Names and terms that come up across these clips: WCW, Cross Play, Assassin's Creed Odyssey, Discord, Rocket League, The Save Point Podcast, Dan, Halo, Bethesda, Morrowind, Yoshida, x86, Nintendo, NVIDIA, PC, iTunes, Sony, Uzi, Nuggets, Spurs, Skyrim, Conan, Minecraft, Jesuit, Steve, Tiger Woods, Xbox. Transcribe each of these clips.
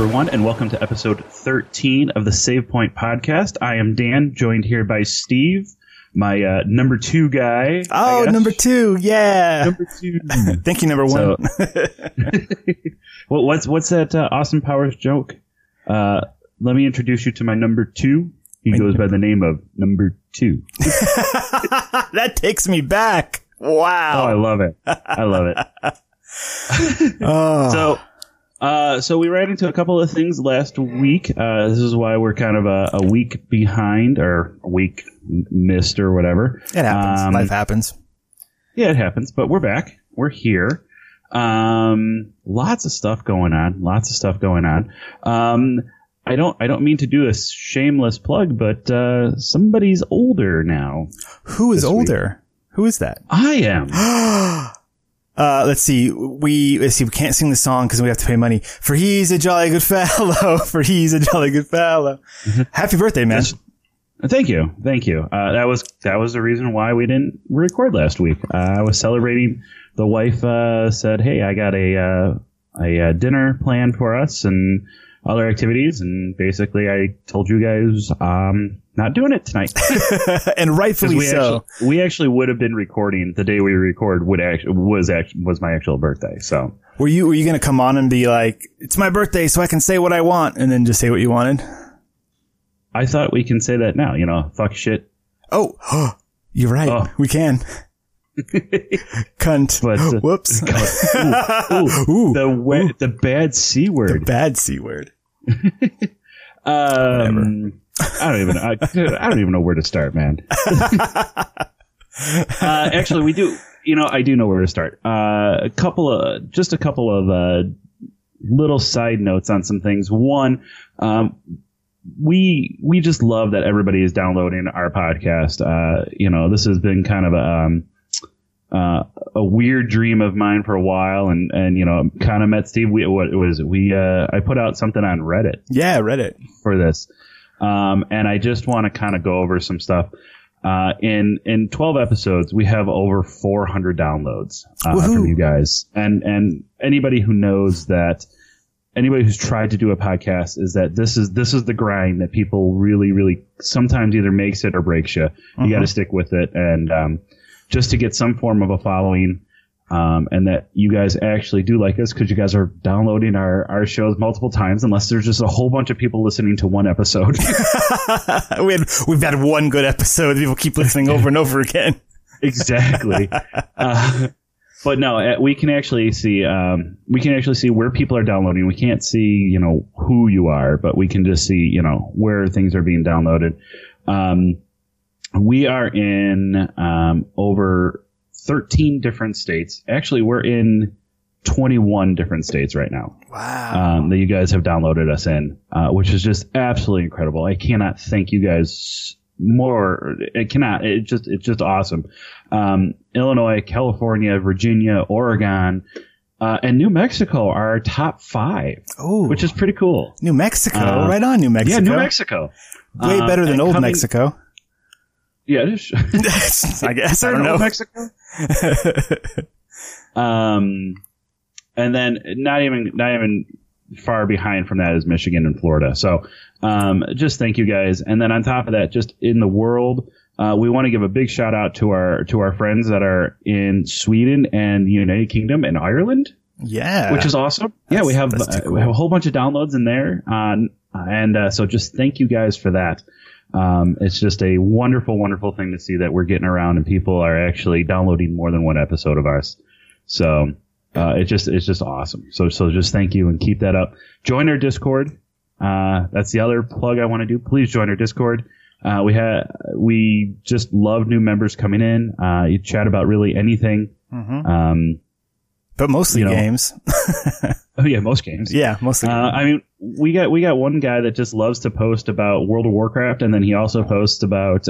everyone, and welcome to episode 13 of the Save Point Podcast. I am Dan, joined here by Steve, my number two guy. Oh, number two, yeah. Number two. Thank you, number one. Well, what's that Austin Powers joke? Let me introduce you to my number two. He goes by the name of Number Two. That takes me back. Wow. Oh, I love it. I love it. Oh. So we ran into a couple of things last week. This is why we're kind of a week behind, or a week missed, or whatever. It happens. Life happens. Yeah, it happens. But we're back. We're here. Lots of stuff going on. I don't mean to do a shameless plug, but somebody's older now. Who is older? Week. Who is that? I am. Let's see. We can't sing the song because we have to pay money. For he's a jolly good fellow. Happy birthday, man! Thank you. That was the reason why we didn't record last week. I was celebrating. The wife said, "Hey, I got a dinner planned for us and other activities," and basically I told you guys not doing it tonight. And rightfully so. We actually would have been recording the day we record was my actual birthday. So were you going to come on and be like, "It's my birthday, so I can say what I want," and then just say what you wanted? I thought we can say that now. You know, fuck shit. Oh, you're right. Oh. We can. Cunt. But, whoops. Ooh. The bad C word. I don't even know where to start, man. Actually, we do. You know, I do know where to start. A couple of little side notes on some things. One, we just love that everybody is downloading our podcast. You know, this has been kind of a weird dream of mine for a while, and you know, kind of met Steve. I put out something on Reddit. Yeah, Reddit for this, and I just want to kind of go over some stuff. In 12 episodes, we have over 400 downloads from you guys, and anybody who knows that, anybody who's tried to do a podcast is that this is the grind that people really, really sometimes either makes it or breaks you. You got to stick with it, and just to get some form of a following, and that you guys actually do like us, because you guys are downloading our shows multiple times, unless there's just a whole bunch of people listening to one episode. We've had one good episode. People keep listening over and over again. Exactly. But no, we can actually see where people are downloading. We can't see, you know, who you are, but we can just see, you know, where things are being downloaded. We are in over 13 different states. Actually, we're in 21 different states right now. Wow. That you guys have downloaded us in, which is just absolutely incredible. I cannot thank you guys more. It's just awesome. Illinois, California, Virginia, Oregon, and New Mexico are our top 5. Oh, which is pretty cool. New Mexico. Right on, New Mexico. Yeah, New Mexico. Way better than old Mexico. Yeah, I guess. I don't know. Mexico. And then not even far behind from that is Michigan and Florida. So, just thank you guys. And then on top of that, just in the world, we want to give a big shout out to our friends that are in Sweden and the United Kingdom and Ireland. Yeah, which is awesome. Yeah, we have a whole bunch of downloads in there, so just thank you guys for that. It's just a wonderful, wonderful thing to see that we're getting around and people are actually downloading more than one episode of ours. So, it's just awesome. So just thank you and keep that up. Join our Discord. That's the other plug I want to do. Please join our Discord. We just love new members coming in. You chat about really anything. Mm-hmm. But mostly, you know, games. Oh yeah, most games. Yeah, mostly. I mean, we got one guy that just loves to post about World of Warcraft, and then he also posts about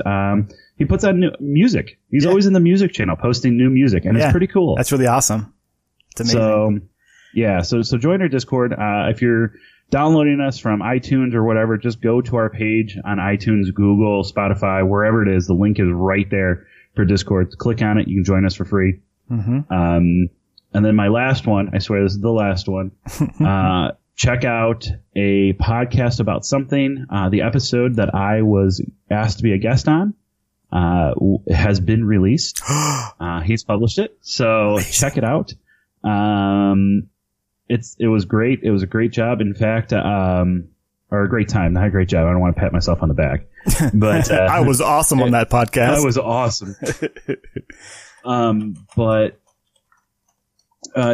he puts out new music. He's always in the music channel posting new music, and it's pretty cool. That's really awesome. It's amazing. So yeah, so join our Discord. If you're downloading us from iTunes or whatever, just go to our page on iTunes, Google, Spotify, wherever it is. The link is right there for Discord. Click on it. You can join us for free. Mm-hmm. And then my last one, I swear this is the last one, check out a podcast about something. The episode that I was asked to be a guest on has been released. He's published it, so check it out. It was great. It was a great job. In fact, or a great time. Not a great job. I don't want to pat myself on the back, but I was awesome on that podcast. I was awesome. But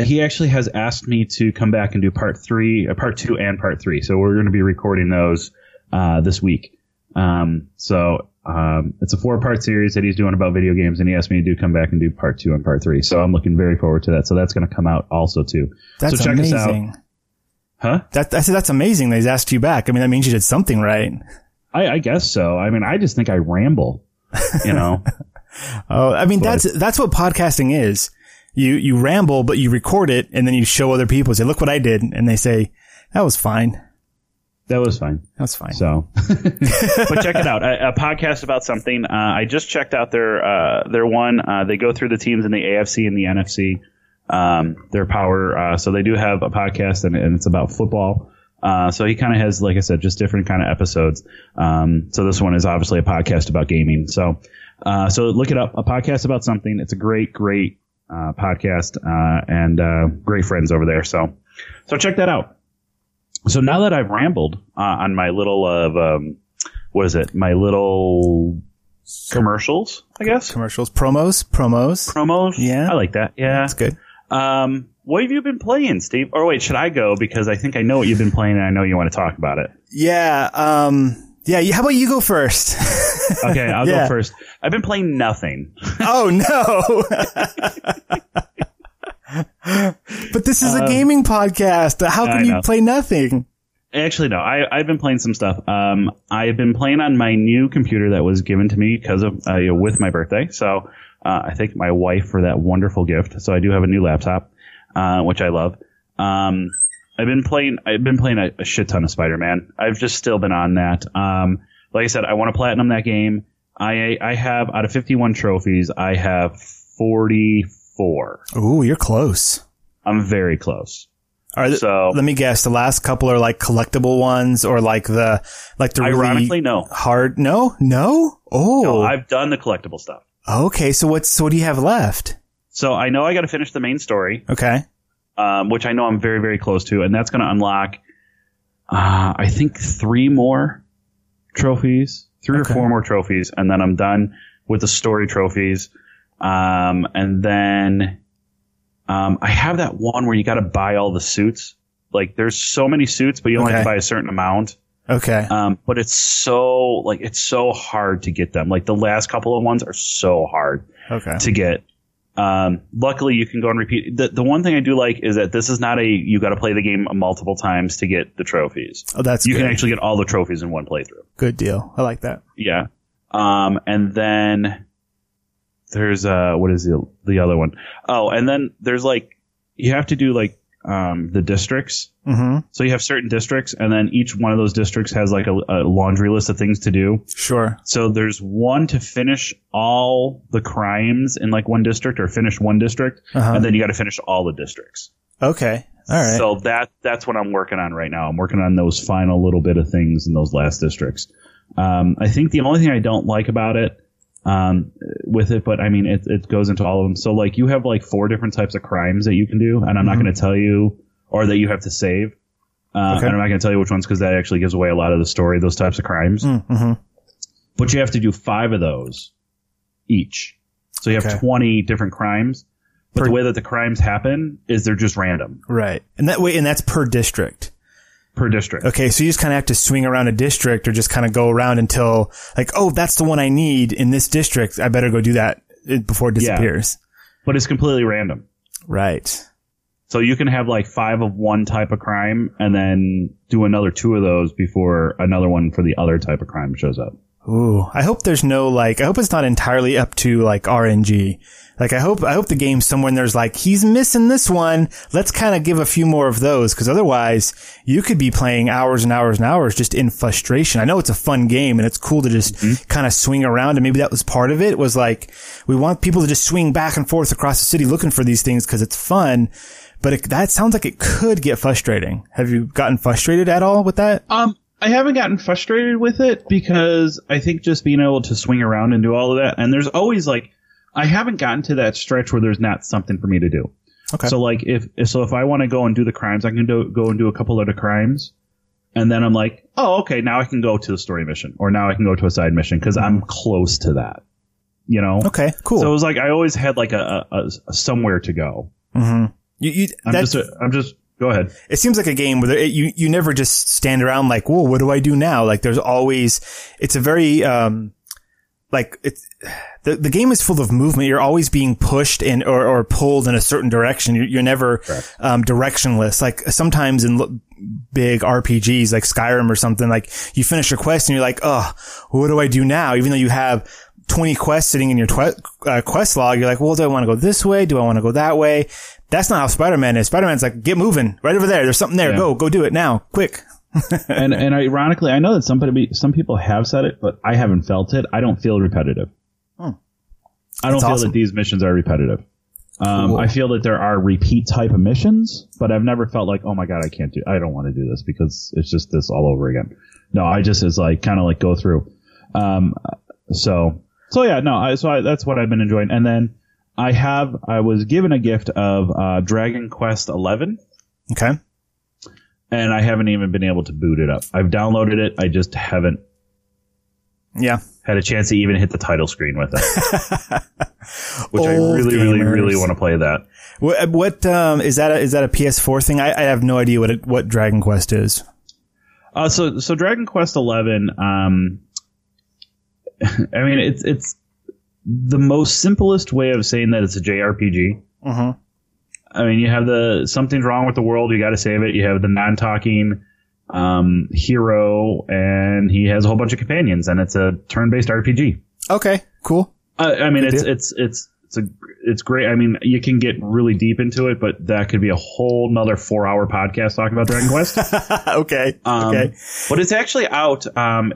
he actually has asked me to come back and do part 2 and part 3. So we're going to be recording those this week. It's a 4-part series that he's doing about video games, and he asked me to come back and do part 2 and part 3. So I'm looking very forward to that. So that's going to come out also too. That's so check amazing. Us out. Huh? That's amazing that he's asked you back. I mean, that means you did something right. I guess so. I mean, I just think I ramble, you know. Oh, I mean, that's what podcasting is. You ramble, but you record it, and then you show other people. Say, look what I did, and they say, that was fine. That was fine. So, but check it out. A podcast about something. I just checked out their one. They go through the teams in the AFC and the NFC, their power. So they do have a podcast, and it's about football. So he kind of has, like I said, just different kind of episodes. So this one is obviously a podcast about gaming. So look it up. A podcast about something. It's a great podcast, and great friends over there. So check that out. So now that I've rambled on my little my little commercials, I guess. Commercials, promos. Yeah, I like that. Yeah, that's good. What have you been playing, Steve? Or wait, should I go, because I think I know what you've been playing and I know you want to talk about it. Yeah. Yeah. How about you go first? Okay, I'll go first. I've been playing nothing. Oh no. But this is a gaming podcast. How can you play nothing? Actually, no. I've been playing some stuff. I've been playing on my new computer that was given to me because of with my birthday. So I thank my wife for that wonderful gift. So I do have a new laptop, which I love. I've been playing a shit ton of Spider-Man. I've just still been on that. Like I said, I want to platinum that game. I have, out of 51 trophies, I have 44. Ooh, you're close. I'm very close. All right, so let me guess, the last couple are like collectible ones, or like the ironically really no hard no. Oh, no, I've done the collectible stuff. Okay, so what do you have left? So I know I got to finish the main story. Okay, which I know I'm very, very close to, and that's going to unlock I think 3 more trophies, 3 or 4 more trophies, and then I'm done with the story trophies. And then, I have that one where you got to buy all the suits. Like, there's so many suits, but you only have to buy a certain amount. Okay. But it's so hard to get them. Like, the last couple of ones are so hard to get. Luckily you can go and repeat. The one thing I do like is that this is not you got to play the game multiple times to get the trophies. Oh, that's good. You can actually get all the trophies in one playthrough. Good deal. I like that. Yeah. And then there's what is the other one? Oh, and then there's like you have to do like the districts. Mm-hmm. So you have certain districts, and then each one of those districts has like a laundry list of things to do. Sure. So there's one to finish all the crimes in like one district, or finish one district, and then you got to finish all the districts. Okay. All right. So that's what I'm working on right now. I'm working on those final little bit of things in those last districts. I think the only thing I don't like about it. With it, but I mean, it goes into all of them. So like you have like 4 different types of crimes that you can do, and I'm not going to tell you, or that you have to save. And I'm not going to tell you which ones, because that actually gives away a lot of the story, those types of crimes. Mm-hmm. But you have to do 5 of those each. So you have 20 different crimes, but the way that the crimes happen is they're just random. Right. And that way, and that's per district. Per district. Okay, so you just kind of have to swing around a district, or just kind of go around until, like, oh, that's the one I need in this district. I better go do that before it disappears. Yeah. But it's completely random. Right. So you can have, like, 5 of one type of crime, and then do another 2 of those before another one for the other type of crime shows up. Ooh, I hope there's no, like, I hope it's not entirely up to, like, RNG. Like, I hope the game somewhere in there's like, he's missing this one. Let's kind of give a few more of those, because otherwise you could be playing hours and hours and hours just in frustration. I know it's a fun game, and it's cool to just kind of swing around, and maybe that was part of it, was like, we want people to just swing back and forth across the city looking for these things because it's fun. but that sounds like it could get frustrating. Have you gotten frustrated at all with that? I haven't gotten frustrated with it because I think just being able to swing around and do all of that, and there's always like, I haven't gotten to that stretch where there's not something for me to do. Okay. So like if I want to go and do the crimes, I can go and do a couple of the crimes, and then I'm like, oh, okay, now I can go to the story mission, or now I can go to a side mission because I'm close to that. You know? Okay, cool. So it was like I always had like a somewhere to go. Mm-hmm. Go ahead. It seems like a game where you never just stand around like, whoa, what do I do now? Like there's always, it's a very, the game is full of movement. You're always being pushed in or pulled in a certain direction. You're never directionless. Like sometimes in big RPGs like Skyrim or something, like you finish your quest and you're like, oh, what do I do now? Even though you have 20 quests sitting in your quest log, you're like, well, do I want to go this way? Do I want to go that way? That's not how Spider-Man is. Spider-Man's like, get moving right over there. There's something there. Yeah. Go do it now. Quick. and ironically, I know that some people have said it, but I haven't felt it. I don't feel repetitive. Hmm. I don't feel that these missions are repetitive. Cool. I feel that there are repeat type of missions, but I've never felt like, oh my God, I don't want to do this because it's just this all over again. No, I just is like, kind of like go through. That's what I've been enjoying. And then, I was given a gift of Dragon Quest 11. Okay. And I haven't even been able to boot it up. I've downloaded it. I just haven't had a chance to even hit the title screen with it. Which I really, really, really want to play that. What is that a PS4 thing? I have no idea what Dragon Quest is. So Dragon Quest 11, I mean, it's the most simplest way of saying that it's a JRPG. Uh-huh. I mean, you have something's wrong with the world. You got to save it. You have the non-talking hero, and he has a whole bunch of companions, and it's a turn-based RPG. Okay, cool. I mean, it's great. I mean, you can get really deep into it, but that could be a whole nother 4-hour podcast talking about Dragon Quest. Okay. Okay. But it's actually out.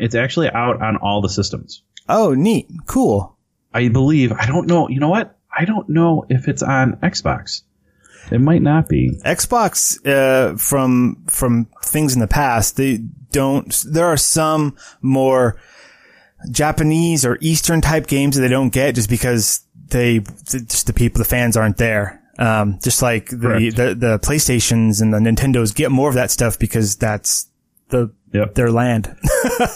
It's actually out on all the systems. Oh, neat. Cool. I believe. I don't know. You know what? I don't know if it's on Xbox. It might not be. Xbox, from things in the past, they don't. There are some more Japanese or Eastern type games that they don't get just because the fans aren't there. Just like the PlayStations and the Nintendos get more of that stuff because that's their land.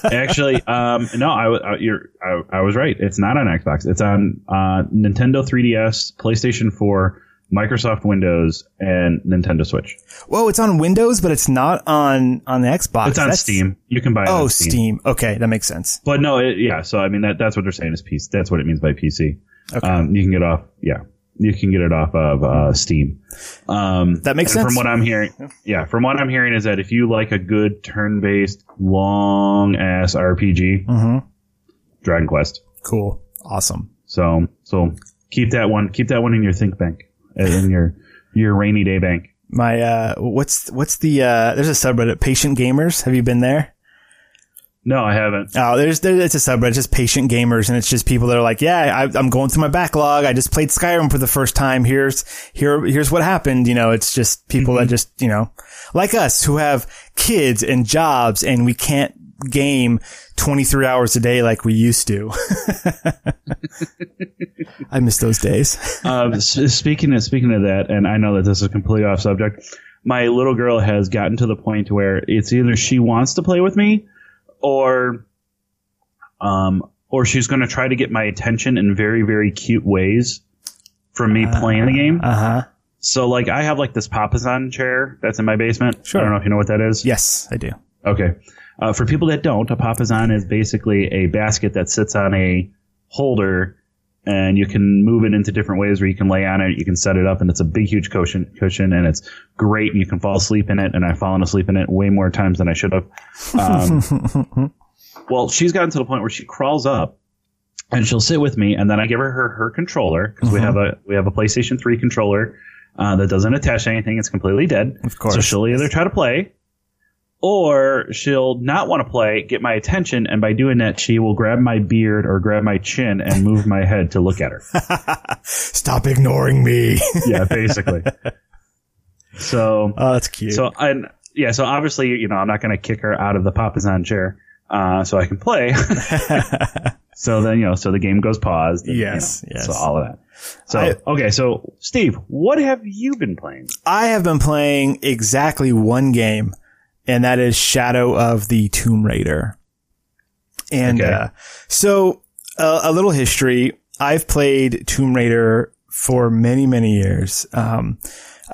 Actually, no, I was right. It's not on Xbox. It's on Nintendo 3DS, PlayStation 4, Microsoft Windows, and Nintendo Switch. Whoa, it's on Windows, but it's not on the Xbox. It's on Steam. You can buy it on Steam. Okay, that makes sense. But no, so I mean that's what they're saying is PC. That's what it means by PC. Okay. You can get off. Yeah. You can get it off of Steam. That makes sense. From what I'm hearing, is that if you like a good turn-based, long-ass RPG, Dragon Quest. Cool, awesome. So keep that one in your think bank, in your rainy day bank. My what's the there's a subreddit, Patient Gamers. Have you been there? No, I haven't. Oh, it's a subreddit, just Patient Gamers, and it's just people that are like, I'm going through my backlog. I just played Skyrim for the first time. Here's what happened. You know, it's just people that just, you know, like us who have kids and jobs and we can't game 23 hours a day like we used to. I miss those days. Speaking of that, and I know that this is completely off subject, my little girl has gotten to the point where it's either she wants to play with me or she's going to try to get my attention in very, very cute ways from me playing the game. Uh-huh. So, like, I have, like, this papasan chair that's in my basement. Sure. I don't know if you know what that is. Yes, I do. Okay. For people that don't, a papasan is basically a basket that sits on a holder, and you can move it into different ways where you can lay on it. You can set it up, and it's a big, huge cushion, and it's great. And you can fall asleep in it, and I've fallen asleep in it way more times than I should have. Well, she's gotten to the point where she crawls up, and she'll sit with me, and then I give her her controller, because we have a PlayStation 3 controller that doesn't attach to anything. It's completely dead. Of course. So she'll either try to play, or she'll not want to play, get my attention, and by doing that, she will grab my beard or grab my chin and move my head to look at her. Stop ignoring me. Yeah, basically. So oh, that's cute. So and yeah, so obviously, you know, I'm not going to kick her out of the papasan chair, so I can play. So then, you know, so the game goes paused. And, yes, you know, yes. So all of that. So, okay. So Steve, what have you been playing? I have been playing exactly one game, and that is Shadow of the Tomb Raider. And, okay. A little history. I've played Tomb Raider for many, many years. I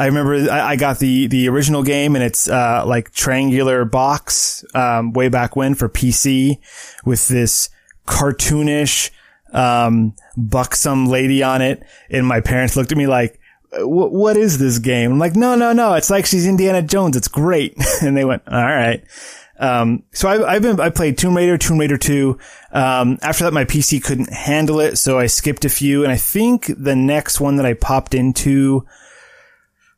remember I got the original game, and it's like triangular box way back when for PC with this cartoonish buxom lady on it. And my parents looked at me like, what is this game? I'm like, no. It's like she's Indiana Jones. It's great. And they went, all right. So I played Tomb Raider 2. After that, my PC couldn't handle it. So I skipped a few. And I think the next one that I popped into,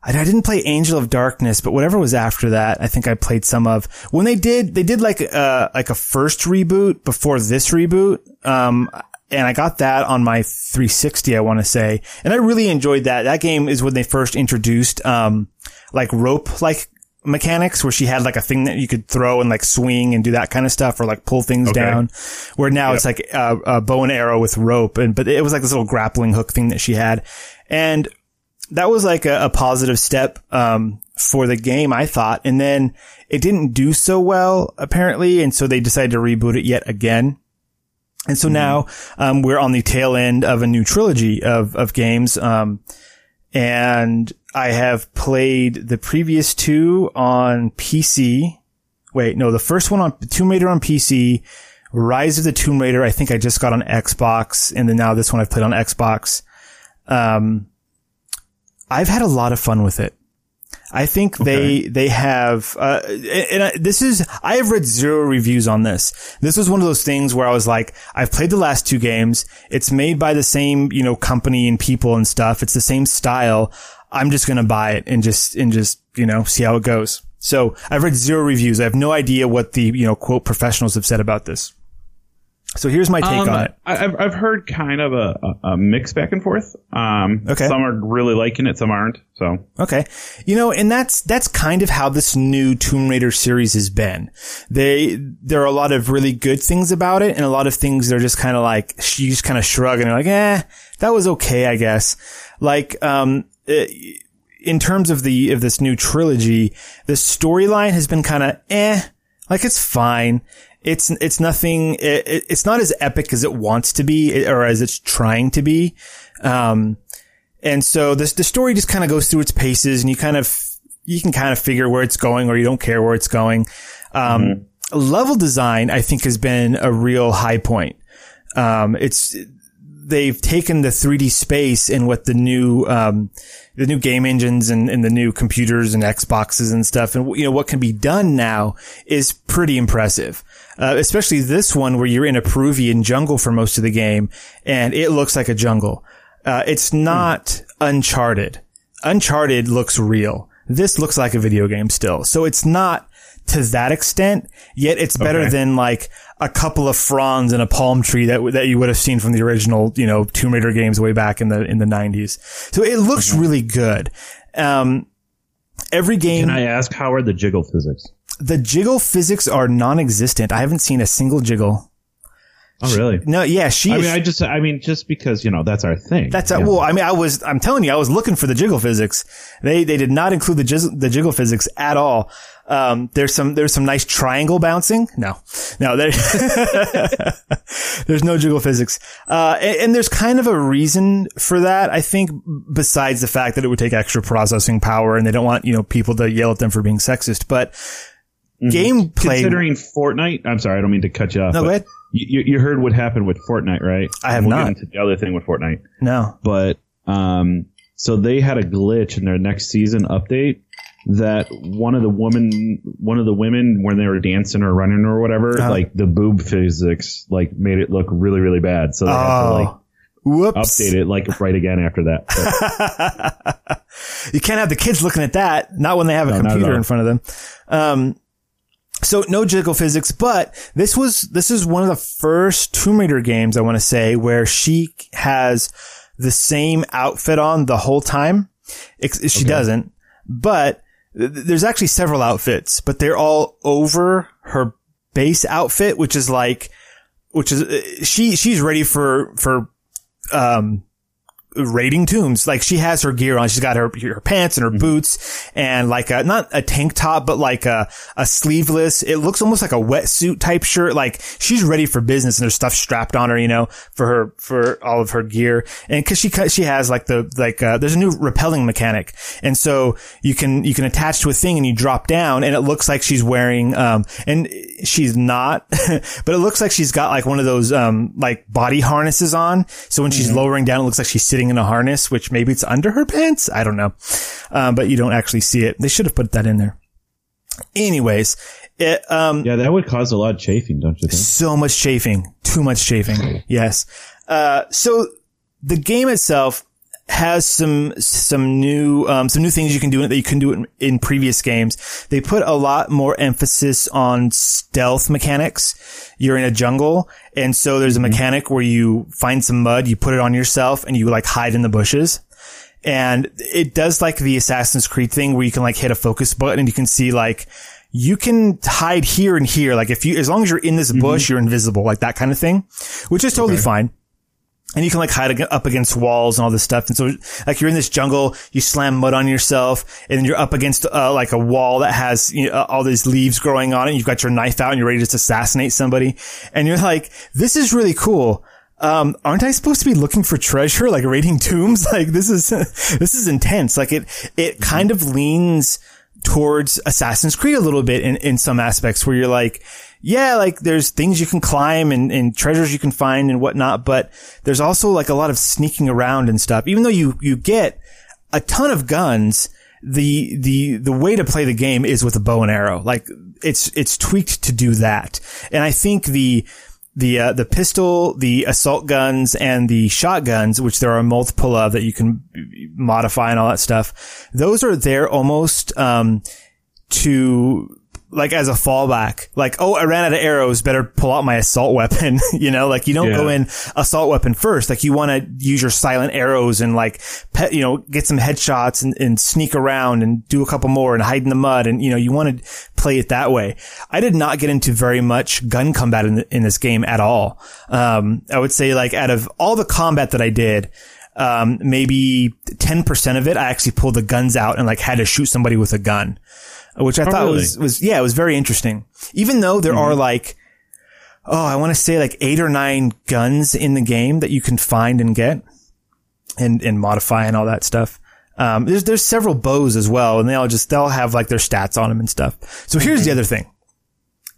I didn't play Angel of Darkness, but whatever was after that, I think I played some of. When they did like a first reboot before this reboot. And I got that on my 360, I want to say. And I really enjoyed that. That game is when they first introduced, like rope-like mechanics where she had like a thing that you could throw and like swing and do that kind of stuff, or like pull things down, where now it's like a bow and arrow with rope. But it was like this little grappling hook thing that she had. And that was like a positive step, for the game, I thought. And then it didn't do so well, apparently. And so they decided to reboot it yet again. And so now, we're on the tail end of a new trilogy of games. And I have played the previous two on PC. Wait, no, the first one on Tomb Raider on PC, Rise of the Tomb Raider, I think I just got on Xbox. And then now this one I've played on Xbox. I've had a lot of fun with it. I think they have, I have read zero reviews on this. This was one of those things where I was like, I've played the last two games. It's made by the same, you know, company and people and stuff. It's the same style. I'm just going to buy it and just, you know, see how it goes. So I've read zero reviews. I have no idea what the, you know, quote professionals have said about this. So here's my take on it. I've heard kind of a mix back and forth. Okay. Some are really liking it, some aren't. So okay, you know, and that's kind of how this new Tomb Raider series has been. There are a lot of really good things about it, and a lot of things that are just kind of like you just kind of shrug and you're like, that was okay, I guess. Like in terms of this new trilogy, the storyline has been kind of like it's fine. It's nothing, it's not as epic as it wants to be or as it's trying to be. And so the story just kind of goes through its paces, and you can kind of figure where it's going, or you don't care where it's going. Level design, I think, has been a real high point. They've taken the 3D space and what the new game engines and the new computers and Xboxes and stuff, and you know what can be done now is pretty impressive. Especially this one where you're in a Peruvian jungle for most of the game, and it looks like a jungle. It's not Uncharted. Uncharted looks real. This looks like a video game still. So it's not to that extent, yet it's better than like a couple of fronds and a palm tree that you would have seen from the original, you know, Tomb Raider games way back in the 90s. So it looks really good. Every game. Can I ask, how are the jiggle physics? The jiggle physics are non-existent. I haven't seen a single jiggle. Oh, really? No, yeah, just because, you know, that's our thing. Well, I mean, I'm telling you, I was looking for the jiggle physics. They did not include the jiggle physics at all. There's some nice triangle bouncing. No, there's no jiggle physics. And there's kind of a reason for that, I think, besides the fact that it would take extra processing power and they don't want, you know, people to yell at them for being sexist, but gameplay. Considering Fortnite, I'm sorry, I don't mean to cut you off. No, go ahead. You heard what happened with Fortnite, right? I have not. We'll get into the other thing with Fortnite. No. But so they had a glitch in their next season update that one of the women, when they were dancing or running or whatever, like the boob physics, like made it look really, really bad. So they had to update it like right again after that. You can't have the kids looking at that. Not when they have a computer in front of them. So no jiggle physics, but this is one of the first Tomb Raider games, I want to say, where she has the same outfit on the whole time. She doesn't, But there's actually several outfits, but they're all over her base outfit, which is like, which is, she's ready for raiding tombs. Like, she has her gear on. She's got her pants and her boots and like a, not a tank top, but like a sleeveless. It looks almost like a wetsuit type shirt. Like, she's ready for business and there's stuff strapped on her, you know, for all of her gear. And cause she has like there's a new rappelling mechanic. And so you can attach to a thing and you drop down and it looks like she's wearing, and she's not, but it looks like she's got like one of those, like body harnesses on. So when she's lowering down, it looks like she's sitting in a harness, which maybe it's under her pants. I don't know. But you don't actually see it. They should have put that in there. Anyways. It, yeah, that would cause a lot of chafing, don't you think? So much chafing. Too much chafing. Yes. So the game itself has some new things you can do that you couldn't do in previous games. They put a lot more emphasis on stealth mechanics. You're in a jungle, and so there's a mechanic where you find some mud, you put it on yourself, and you like hide in the bushes. And it does like the Assassin's Creed thing where you can like hit a focus button and you can see like you can hide here and here. Like, if you, as long as you're in this bush, you're invisible, like that kind of thing, which is totally fine. And you can like hide up against walls and all this stuff. And so like you're in this jungle, you slam mud on yourself and you're up against like a wall that has, you know, all these leaves growing on it. You've got your knife out and you're ready to just assassinate somebody. And you're like, this is really cool. Aren't I supposed to be looking for treasure? Like raiding tombs? Like this is intense. Like it kind of leans towards Assassin's Creed a little bit in some aspects where you're like, yeah, like there's things you can climb and treasures you can find and whatnot, but there's also like a lot of sneaking around and stuff. Even though you get a ton of guns, the way to play the game is with a bow and arrow. Like it's tweaked to do that. And I think the pistol, the assault guns, and the shotguns, which there are multiple of that you can modify and all that stuff, those are there almost to like as a fallback. Like, oh, I ran out of arrows, better pull out my assault weapon. You know, like you don't go in assault weapon first. Like you want to use your silent arrows and like, you know, get some headshots and sneak around and do a couple more and hide in the mud. And, you know, you want to play it that way. I did not get into very much gun combat in this game at all. I would say like out of all the combat that I did, maybe 10% of it, I actually pulled the guns out and like had to shoot somebody with a gun. Which I thought was, it was very interesting. Even though there are like, I want to say like 8 or 9 guns in the game that you can find and get and modify and all that stuff. There's several bows as well, and they'll have like their stats on them and stuff. So here's the other thing.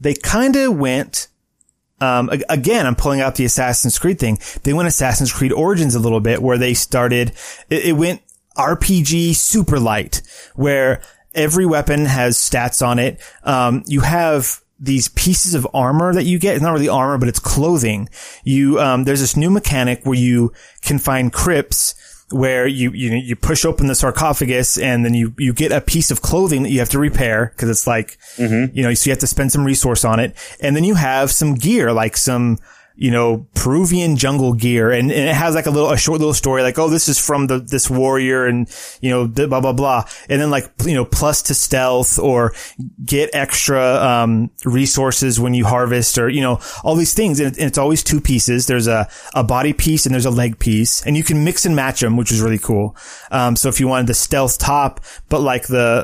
They kind of went, again, I'm pulling out the Assassin's Creed thing. They went Assassin's Creed Origins a little bit where they started, it went RPG super light where every weapon has stats on it. You have these pieces of armor that you get. It's not really armor, but it's clothing. There's this new mechanic where you can find crypts where you push open the sarcophagus and then you get a piece of clothing that you have to repair because it's like, you know, so you have to spend some resource on it. And then you have some gear, like some, you know, Peruvian jungle gear. And it has like a short little story like, oh, this is from this warrior and, you know, blah, blah, blah. And then like, you know, plus to stealth or get extra, resources when you harvest or, you know, all these things. And it's always two pieces. There's a body piece and there's a leg piece and you can mix and match them, which is really cool. So if you wanted the stealth top, but like the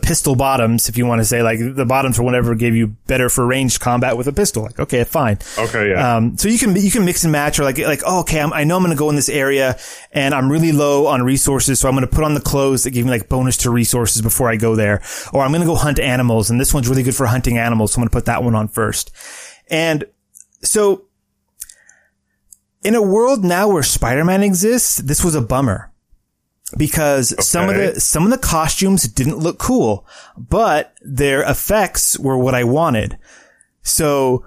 pistol bottoms, if you want to say like the bottoms or whatever gave you better for ranged combat with a pistol. Like, okay, fine. Okay. Yeah. So you can mix and match or like, oh, okay, I know I'm going to go in this area and I'm really low on resources. So I'm going to put on the clothes that give me like bonus to resources before I go there. Or I'm going to go hunt animals. And this one's really good for hunting animals. So I'm going to put that one on first. And so in a world now where Spider-Man exists, this was a bummer. Because some of the costumes didn't look cool, but their effects were what I wanted. So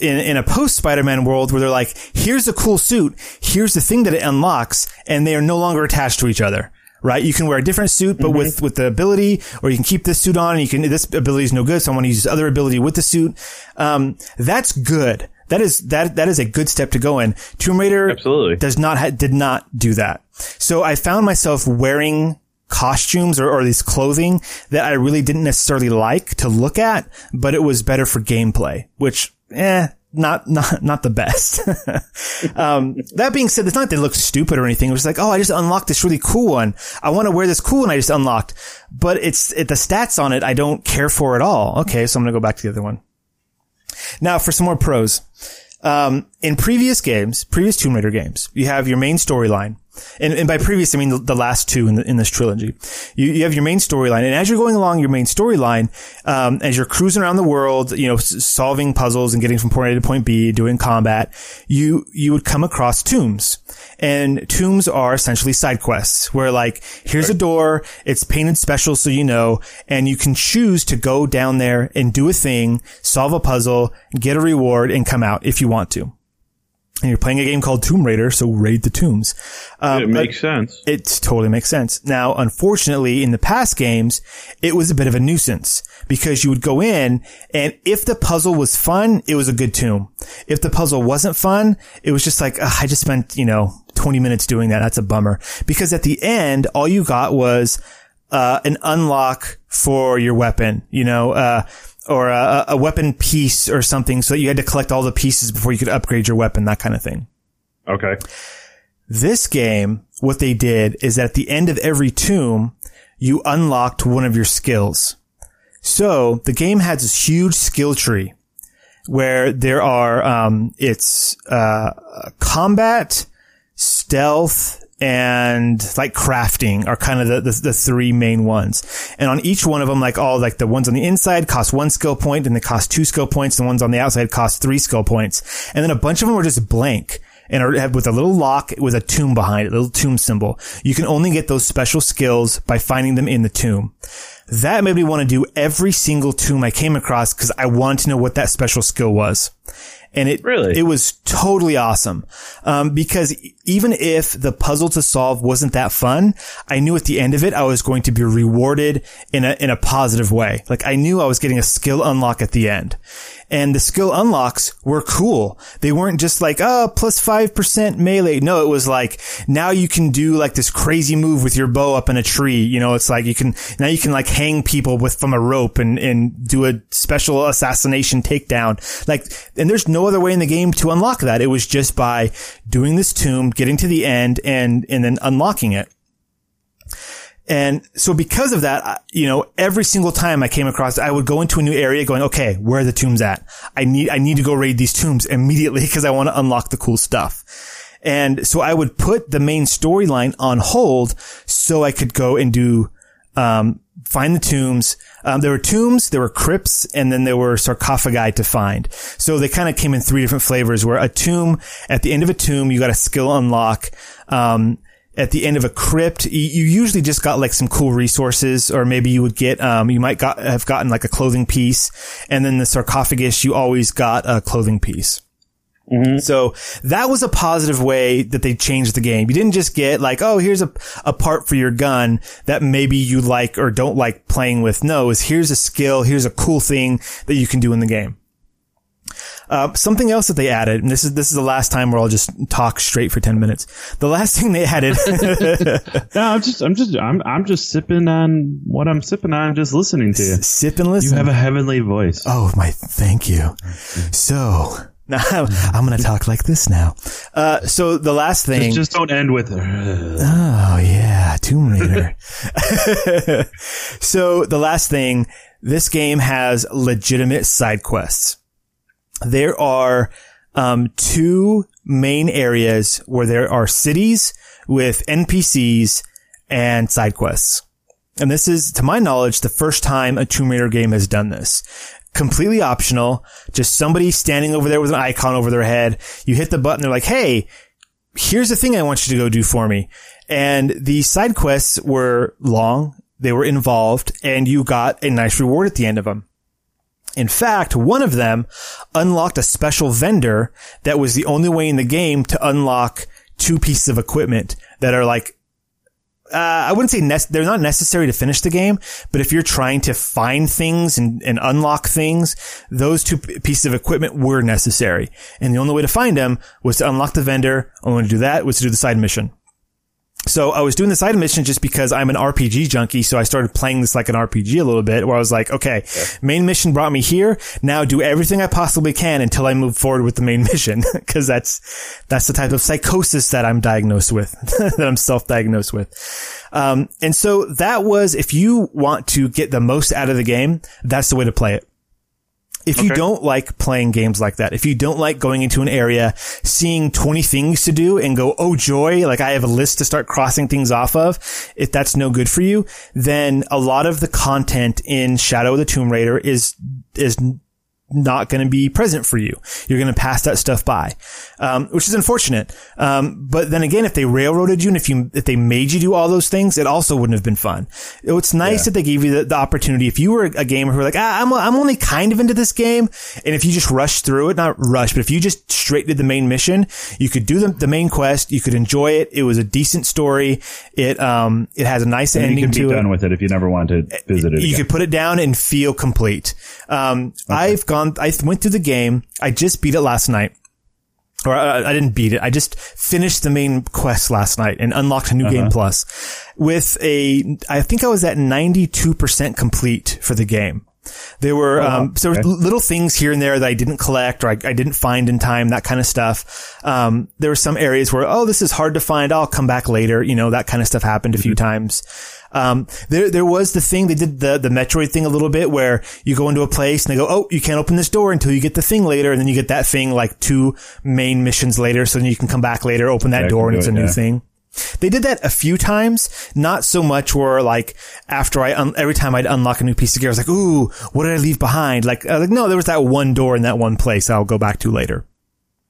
in a post Spider-Man world where they're like, here's a cool suit, here's the thing that it unlocks, and they are no longer attached to each other. Right? You can wear a different suit, but with the ability, or you can keep this suit on and this ability is no good, so I want to use this other ability with the suit. That's good. that is a good step to go in. Tomb Raider absolutely did not do that. So I found myself wearing costumes or these clothing that I really didn't necessarily like to look at, but it was better for gameplay, which not the best. That being said, it's not that they look stupid or anything. It was like, oh, I just unlocked this really cool one. I want to wear this cool one I just unlocked, but the stats on it I don't care for at all. Okay, so I'm gonna go back to the other one. Now for some more pros. In previous Tomb Raider games, you have your main storyline. And by previous, I mean the last two in this trilogy. You have your main storyline, and as you're going along your main storyline, as you're cruising around the world, you know, solving puzzles and getting from point A to point B, doing combat, you would come across tombs. And tombs are essentially side quests where, like, here's a door, it's painted special so you know, and you can choose to go down there and do a thing, solve a puzzle, get a reward, and come out if you want to. And you're playing a game called Tomb Raider, so raid the tombs. It makes sense. It totally makes sense. Now, unfortunately, in the past games, it was a bit of a nuisance because you would go in, and if the puzzle was fun, it was a good tomb. If the puzzle wasn't fun, it was just like, I just spent, 20 minutes doing that. That's a bummer. Because at the end, all you got was an unlock for your weapon, or a weapon piece or something, so that you had to collect all the pieces before you could upgrade your weapon, that kind of thing. Okay. This game, what they did is that at the end of every tomb, you unlocked one of your skills. So the game has this huge skill tree where there are, combat, stealth, and like crafting are kind of the three main ones. And on each one of them, the ones on the inside cost 1 skill point, and they cost 2 skill points. The ones on the outside cost 3 skill points. And then a bunch of them are just blank and are with a little lock with a tomb behind it, a little tomb symbol. You can only get those special skills by finding them in the tomb. That made me want to do every single tomb I came across because I wanted to know what that special skill was. And it was totally awesome. Because even if the puzzle to solve wasn't that fun, I knew at the end of it, I was going to be rewarded in a positive way. Like, I knew I was getting a skill unlock at the end. And the skill unlocks were cool. They weren't just like, plus 5% melee. No, it was like, now you can do like this crazy move with your bow up in a tree. It's like now you can like hang people from a rope and do a special assassination takedown. Like, and there's no other way in the game to unlock that. It was just by doing this tomb, getting to the end and then unlocking it. And so because of that, every single time I came across, I would go into a new area going, okay, where are the tombs at? I need to go raid these tombs immediately because I want to unlock the cool stuff. And so I would put the main storyline on hold so I could go and do, find the tombs. There were tombs, there were crypts, and then there were sarcophagi to find. So they kind of came in three different flavors where at the end of a tomb, you got a skill unlock, at the end of a crypt, you usually just got like some cool resources, or maybe you would get, you might have gotten like a clothing piece, and then the sarcophagus, you always got a clothing piece. Mm-hmm. So that was a positive way that they changed the game. You didn't just get like, oh, here's a part for your gun that maybe you like or don't like playing with. No, here's a skill, here's a cool thing that you can do in the game. Something else that they added, and this is the last time where I'll just talk straight for 10 minutes. The last thing they added. No, I'm just sipping on what I'm sipping on, just listening to you. Sip and listen. You have a heavenly voice. Oh my, thank you. So now I'm going to talk like this now. So the last thing. Just don't end with her. Oh yeah, Tomb Raider. So the last thing, this game has legitimate side quests. There are two main areas where there are cities with NPCs and side quests. And this is, to my knowledge, the first time a Tomb Raider game has done this. Completely optional, just somebody standing over there with an icon over their head. You hit the button, they're like, hey, here's the thing I want you to go do for me. And the side quests were long, they were involved, and you got a nice reward at the end of them. In fact, one of them unlocked a special vendor that was the only way in the game to unlock two pieces of equipment that are like I wouldn't say they're not necessary to finish the game, but if you're trying to find things and unlock things, those two pieces of equipment were necessary. And the only way to find them was to unlock the vendor. The only way to do that was to do the side mission. So I was doing the side mission just because I'm an RPG junkie, so I started playing this like an RPG a little bit, where I was like, okay, main mission brought me here, now do everything I possibly can until I move forward with the main mission, because that's the type of psychosis that I'm diagnosed with, that I'm self-diagnosed with. And so that was, if you want to get the most out of the game, that's the way to play it. If you don't like playing games like that, if you don't like going into an area, seeing 20 things to do and go, oh joy, like I have a list to start crossing things off of, if that's no good for you, then a lot of the content in Shadow of the Tomb Raider is not going to be present for you. You're going to pass that stuff by, which is unfortunate. But then again, if they railroaded you and if they made you do all those things, it also wouldn't have been fun. It's nice that they gave you the opportunity. If you were a gamer who were like, I'm only kind of into this game, and if you just rushed through it, not rush, but if you just straight did the main mission, you could do the main quest, you could enjoy it. It was a decent story. It has a nice ending to it. And you could be done with it if you never wanted to visit it again. You could put it down and feel complete. I went through the game. I just beat it last night. Or I didn't beat it. I just finished the main quest last night and unlocked a new game plus with I think I was at 92% complete for the game. There were so there were little things here and there that I didn't collect or I didn't find in time, that kind of stuff. There were some areas where, oh, this is hard to find, I'll come back later, you know, that kind of stuff happened a few times. There was the thing, they did the Metroid thing a little bit, where you go into a place and they go, oh, you can't open this door until you get the thing later, and then you get that thing like two main missions later, so then you can come back later, open that door, and it's a new thing. They did that a few times, not so much where like after every time I'd unlock a new piece of gear, I was like, ooh, what did I leave behind? Like no, there was that one door in that one place I'll go back to later.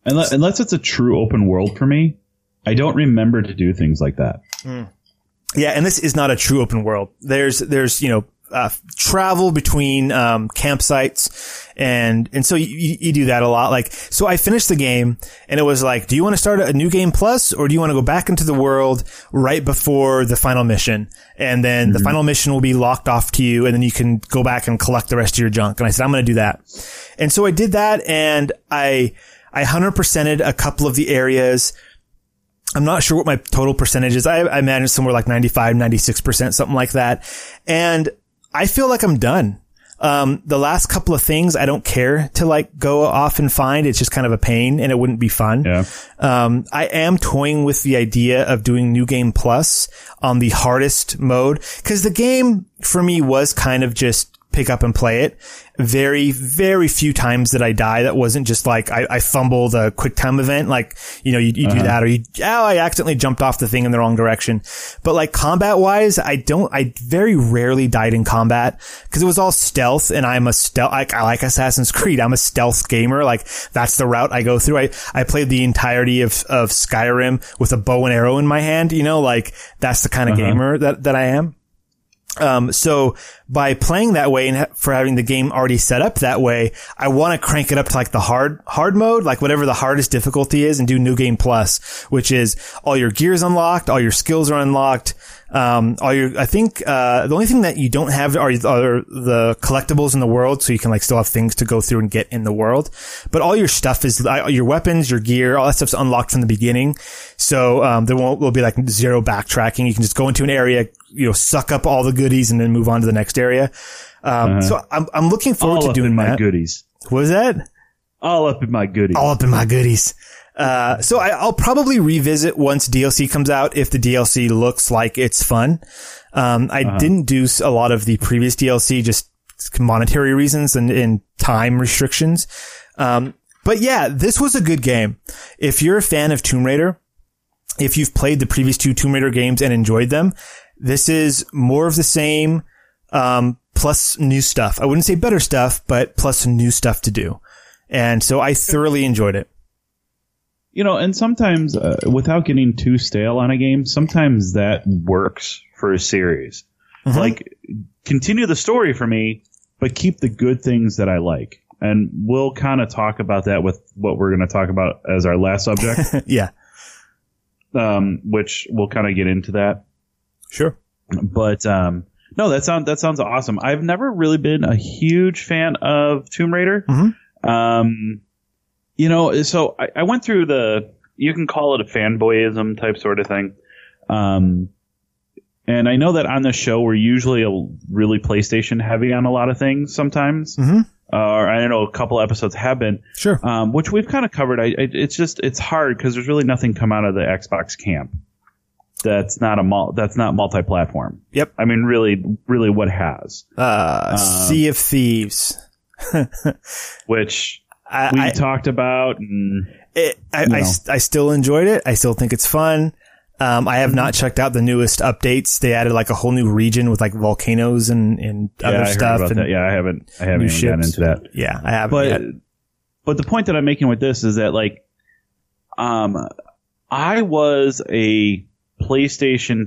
Unless it's a true open world for me, I don't remember to do things like that. Mm. Yeah, and this is not a true open world. There's travel between campsites and so you do that a lot. Like, so I finished the game and it was like, do you want to start a new game plus, or do you want to go back into the world right before the final mission? And then the final mission will be locked off to you, and then you can go back and collect the rest of your junk. And I said, I'm going to do that. And so I did that, and I 100%ed a couple of the areas. I'm not sure what my total percentage is. I imagine somewhere like 95, 96%, something like that. And I feel like I'm done. The last couple of things I don't care to like go off and find. It's just kind of a pain, and it wouldn't be fun. Yeah. I am toying with the idea of doing New Game Plus on the hardest mode, because the game for me was kind of just pick up and play it. Very, very few times did I die. That wasn't just like I fumble the quick time event. Like, you know, you do that, or I accidentally jumped off the thing in the wrong direction. But like combat wise, I very rarely died in combat, because it was all stealth, and I'm a stealth. I like Assassin's Creed. I'm a stealth gamer. Like, that's the route I go through. I played the entirety of Skyrim with a bow and arrow in my hand. You know, like that's the kind of gamer that I am. So by playing that way, and for having the game already set up that way, I want to crank it up to like the hard mode, like whatever the hardest difficulty is, and do New Game Plus, which is all your gear's unlocked, all your skills are unlocked, the only thing that you don't have are the collectibles in the world, so you can like still have things to go through and get in the world, but all your stuff is your weapons, your gear, all that stuff's unlocked from the beginning. So there will be like zero backtracking. You can just go into an area, you know, suck up all the goodies and then move on to the next area. So I'm looking forward to doing that. All up in my goodies. What was that? All up in my goodies. All up in my goodies. So I'll probably revisit once DLC comes out, if the DLC looks like it's fun. I didn't do a lot of the previous DLC, just monetary reasons and time restrictions. But yeah, this was a good game. If you're a fan of Tomb Raider, if you've played the previous two Tomb Raider games and enjoyed them, this is more of the same, plus new stuff. I wouldn't say better stuff, but plus new stuff to do. And so I thoroughly enjoyed it. You know, and sometimes, without getting too stale on a game, sometimes that works for a series. Mm-hmm. Like, continue the story for me, but keep the good things that I like. And we'll kind of talk about that with what we're going to talk about as our last subject. Yeah. Which we'll kind of get into that. Sure. But no, that sounds awesome. I've never really been a huge fan of Tomb Raider. Mm-hmm. You know, so I went through the, you can call it a fanboyism type sort of thing. And I know that on this show, we're usually really PlayStation heavy on a lot of things sometimes. Mm-hmm. Or I don't know, a couple episodes have been. Sure. Which we've kind of covered. It's just, it's hard because there's really nothing come out of the Xbox camp that's not multi-platform. Yep. I mean, really what has? Sea of Thieves. Which we talked about. And, I still enjoyed it. I still think it's fun. I have not checked out the newest updates. They added like a whole new region with like volcanoes and other stuff. I haven't even gotten into that. Yeah, I haven't. But the point that I'm making with this is that like, I was a PlayStation 2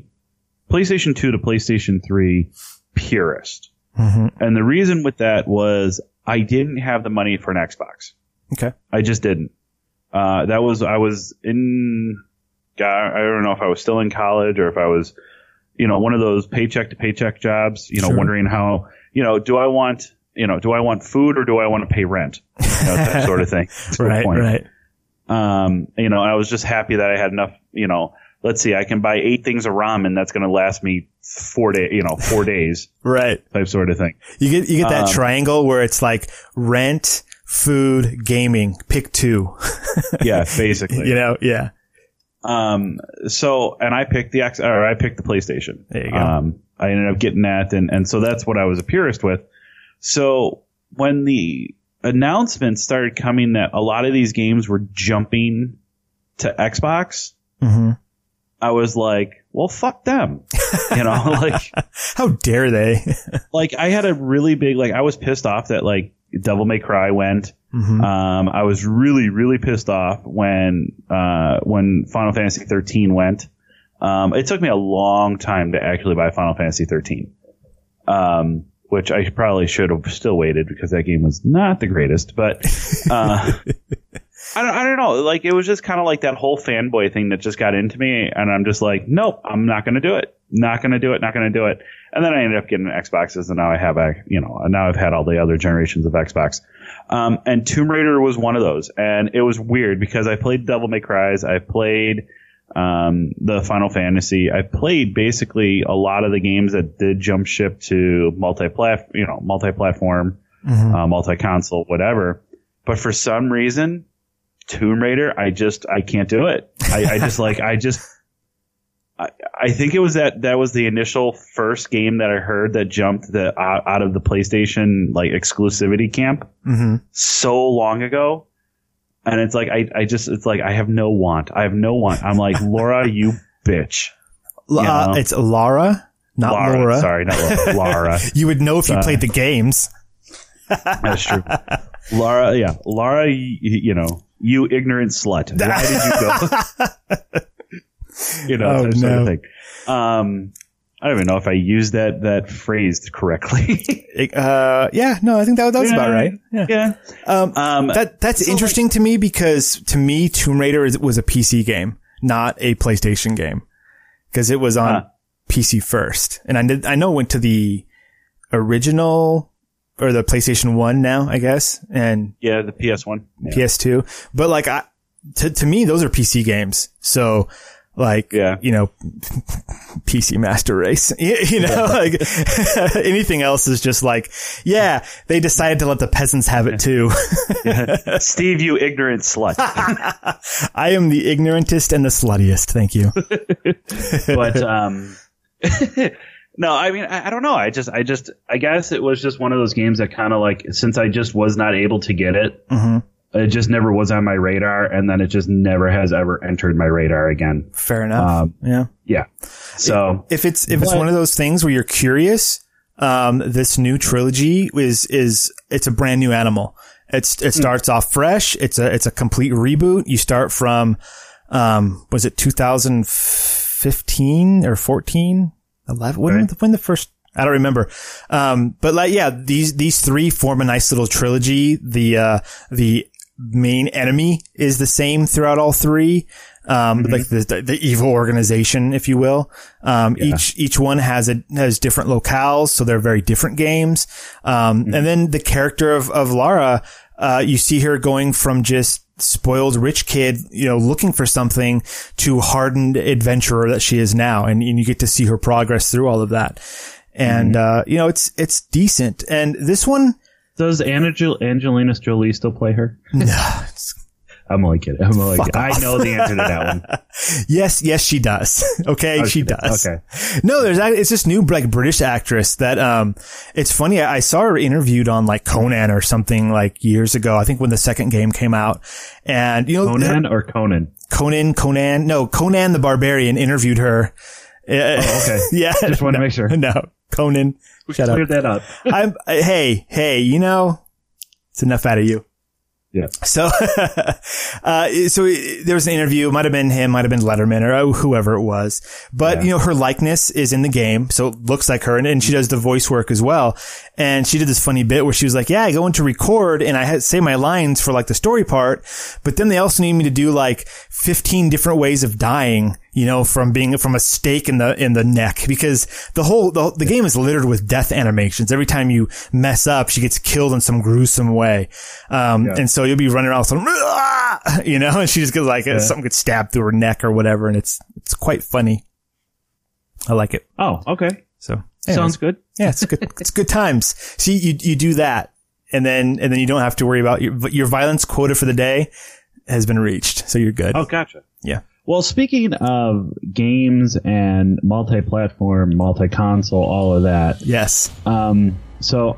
to PlayStation 3 purist, mm-hmm. and the reason with that was I didn't have the money for an Xbox. Okay, I just didn't. I don't know if I was still in college or if I was, you know, one of those paycheck to paycheck jobs, you know, sure. wondering how, you know, do I want food or do I want to pay rent? You know, that sort of thing. Right. You know, I was just happy that I had enough, you know, let's see, I can buy 8 things of ramen that's going to last me 4 days. Right. Type sort of thing. You get that triangle where it's like rent, food, gaming, pick 2. Yeah, basically. You know, yeah. And I picked the PlayStation. There you go. I ended up getting that. And so that's what I was a purist with. So when the announcements started coming that a lot of these games were jumping to Xbox, mm-hmm. I was like, well, fuck them. You know, like, how dare they? Like, I had a really big, like, I was pissed off that, like, Devil May Cry went. Mm-hmm. I was really, really pissed off when Final Fantasy 13 went. It took me a long time to actually buy Final Fantasy 13, which I probably should have still waited because that game was not the greatest. But I don't know. Like it was just kind of like that whole fanboy thing that just got into me, and I'm just like, nope, I'm not going to do it. Not going to do it. Not going to do it. And then I ended up getting Xboxes, and now I have, now I've had all the other generations of Xbox. And Tomb Raider was one of those, and it was weird because I played Devil May Cry's, I played the Final Fantasy, I played basically a lot of the games that did jump ship to multi-platform, mm-hmm. Multi-console, whatever. But for some reason, Tomb Raider, I can't do it. I think it was that was the initial first game that I heard that jumped out of the PlayStation like exclusivity camp, mm-hmm. so long ago. And it's like it's like I have no want. I'm like, Laura, you bitch. It's Lara, not Laura. Laura. Sorry, not Laura. Lara. You would know if you played the games. That's true. Lara, yeah. Lara, you know, you ignorant slut. Why did you go? You know, sort of thing. I don't even know if I used that phrase correctly. Yeah, no, I think that was about right. Yeah. That's interesting to me because to me, Tomb Raider was a PC game, not a PlayStation game, because it was on PC first. And I went to the original or the PlayStation 1 now, I guess. And yeah, the PS1, PS2. But like to me, those are PC games. So. Like, yeah. You know, PC Master Race, you know, like anything else is just like, yeah, they decided to let the peasants have it too. Yeah. Steve, you ignorant slut. I am the ignorantest and the sluttiest. Thank you. But, no, I mean, I don't know. I guess it was just one of those games that kind of like, since I just was not able to get it. Mm-hmm. It just never was on my radar, and then it just never has ever entered my radar again. Fair enough. Yeah. So if it's one of those things where you're curious, this new trilogy is it's a brand new animal. It starts off fresh. It's a complete reboot. You start from was it 2015 or 14, 11? When the first. I don't remember. But like, yeah, these three form a nice little trilogy. The main enemy is the same throughout all three. like the evil organization, if you will. Each one has different locales, so they're very different games. And then the character of Lara, you see her going from just spoiled rich kid, you know, looking for something to hardened adventurer that she is now. And you get to see her progress through all of that. And, you know, it's decent. And this one. Does Angelina Jolie still play her? No. I'm only kidding. I know the answer to that one. Yes, she does. Okay, oh, she does. Okay. No, it's this new like British actress that it's funny. I saw her interviewed on like Conan or something like years ago. I think when the second game came out, and you know Conan. No, Conan the Barbarian interviewed her. Oh, okay. Yeah, just wanted to make sure. No, Conan. We should clear that up. Hey, you know, it's enough out of you. Yeah. So, so there was an interview. It might have been him, might have been Letterman or whoever it was. But, you know, her likeness is in the game. So it looks like her. And she does the voice work as well. And she did this funny bit where she was like, yeah, I go in to record and I had say my lines for like the story part. But then they also need me to do like 15 different ways of dying, you know, from a stake in the neck, because the game is littered with death animations. Every time you mess up, she gets killed in some gruesome way. And so you'll be running around with some, you know, and she just gets like, something gets stabbed through her neck or whatever. And it's quite funny. I like it. Oh, okay. So anyways, sounds good. Yeah. It's good. It's good times. See, you do that and then you don't have to worry about your violence quota for the day has been reached. So you're good. Oh, gotcha. Yeah. Well, speaking of games and multi-platform, multi-console, all of that. Yes. So I'm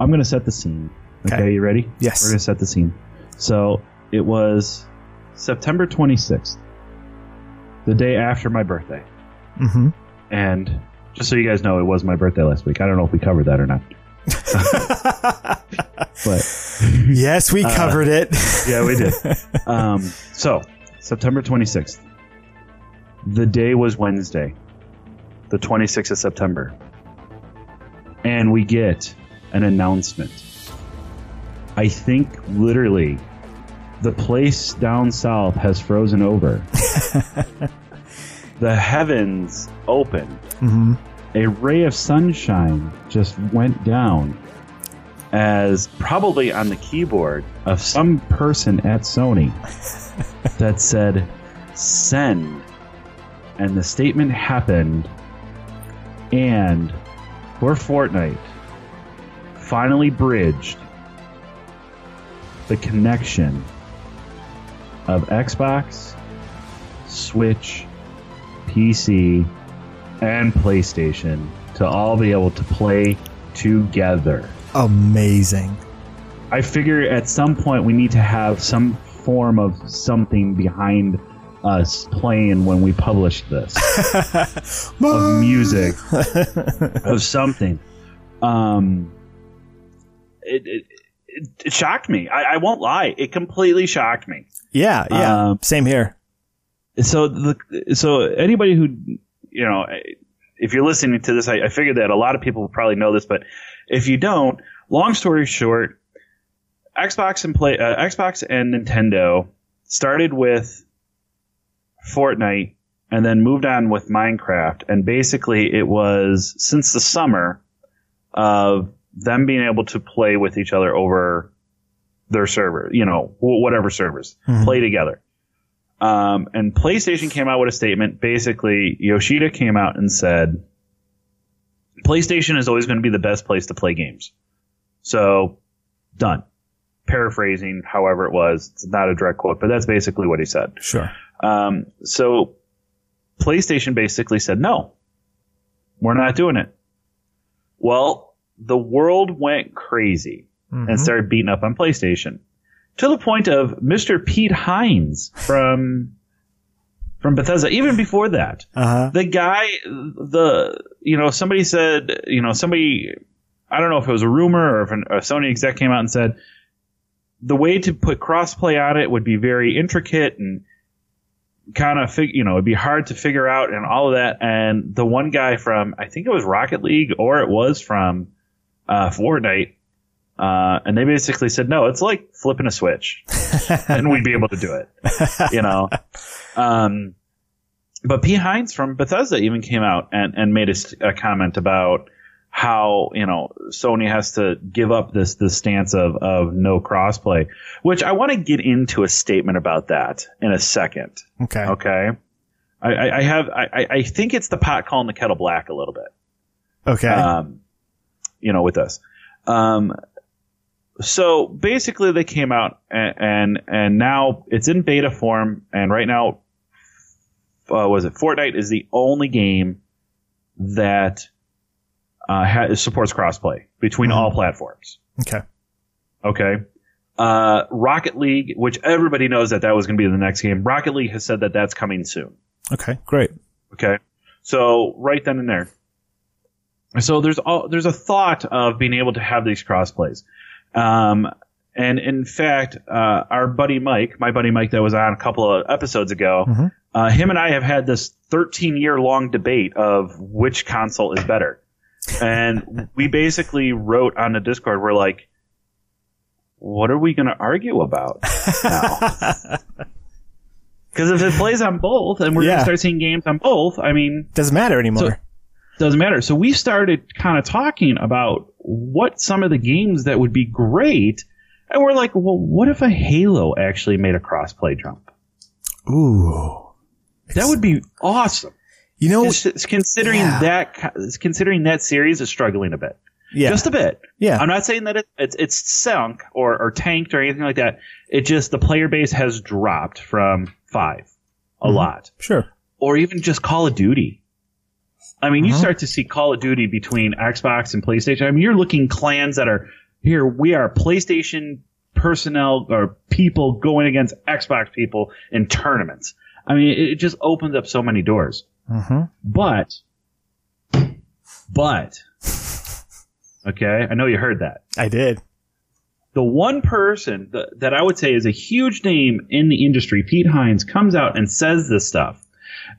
going to set the scene. Okay, you ready? Yes. We're going to set the scene. So it was September 26th, the day after my birthday. Mm-hmm. And just so you guys know, it was my birthday last week. I don't know if we covered that or not. But yes, we covered it. Yeah, we did. So September 26th. The day was Wednesday, the 26th of September. And we get an announcement. I think literally the place down south has frozen over. The heavens opened. Mm-hmm. A ray of sunshine just went down as probably on the keyboard of some person at Sony that said, send. And the statement happened, and for Fortnite, finally bridged the connection of Xbox, Switch, PC, and PlayStation to all be able to play together. Amazing. I figure at some point we need to have some form of something behind us playing when we publish this of music of something. It shocked me. I won't lie. It completely shocked me. Yeah. Yeah. Same here. So anybody who, you know, if you're listening to this, I figured that a lot of people will probably know this, but if you don't, long story short, Xbox and Nintendo started with Fortnite and then moved on with Minecraft, and basically it was since the summer of them being able to play with each other over their server, you know, whatever servers, play together. And PlayStation came out with a statement. Basically, Yoshida came out and said, PlayStation is always going to be the best place to play games. So, done. Paraphrasing, however it was. It's not a direct quote, but that's basically what he said. Sure. So PlayStation basically said, no, we're not doing it. Well, the world went crazy and started beating up on PlayStation to the point of Mr. Pete Hines from Bethesda. Even before that, the guy, somebody said, I don't know if it was a rumor or if a Sony exec came out and said the way to put crossplay on it would be very intricate and kind of, it'd be hard to figure out and all of that. And the one guy from, I think it was Rocket League or it was from Fortnite, and they basically said, no, it's like flipping a switch and we'd be able to do it. But Pete Hines from Bethesda even came out and made a comment about how, you know, Sony has to give up this stance of no crossplay, which I want to get into a statement about that in a second. Okay. Okay. I think it's the pot calling the kettle black a little bit. Okay. You know, with us. So basically they came out and now it's in beta form, and right now, Fortnite is the only game that supports crossplay between all platforms. Okay. Okay. Rocket League, which everybody knows that was going to be the next game. Rocket League has said that's coming soon. Okay, great. Okay. So right then and there. So there's a thought of being able to have these crossplays. And in fact, our buddy Mike, my buddy Mike that was on a couple of episodes ago, him and I have had this 13-year-long debate of which console is better. And we basically wrote on the Discord, we're like, what are we going to argue about now? Because if it plays on both and we're going to start seeing games on both, I mean... Doesn't matter anymore. Doesn't matter. So we started kind of talking about what some of the games that would be great, and we're like, well, what if a Halo actually made a cross-play jump? Ooh. That would be awesome. You know, considering that series is struggling a bit. Yeah. Just a bit. Yeah. I'm not saying that it's sunk or tanked or anything like that. It just, the player base has dropped from 5 a lot. Sure. Or even just Call of Duty. I mean, you start to see Call of Duty between Xbox and PlayStation. I mean, you're looking clans that are here. We are PlayStation personnel or people going against Xbox people in tournaments. I mean, it just opens up so many doors. But, okay, I know you heard that. I did. The one person that I would say is a huge name in the industry, Pete Hines, comes out and says this stuff.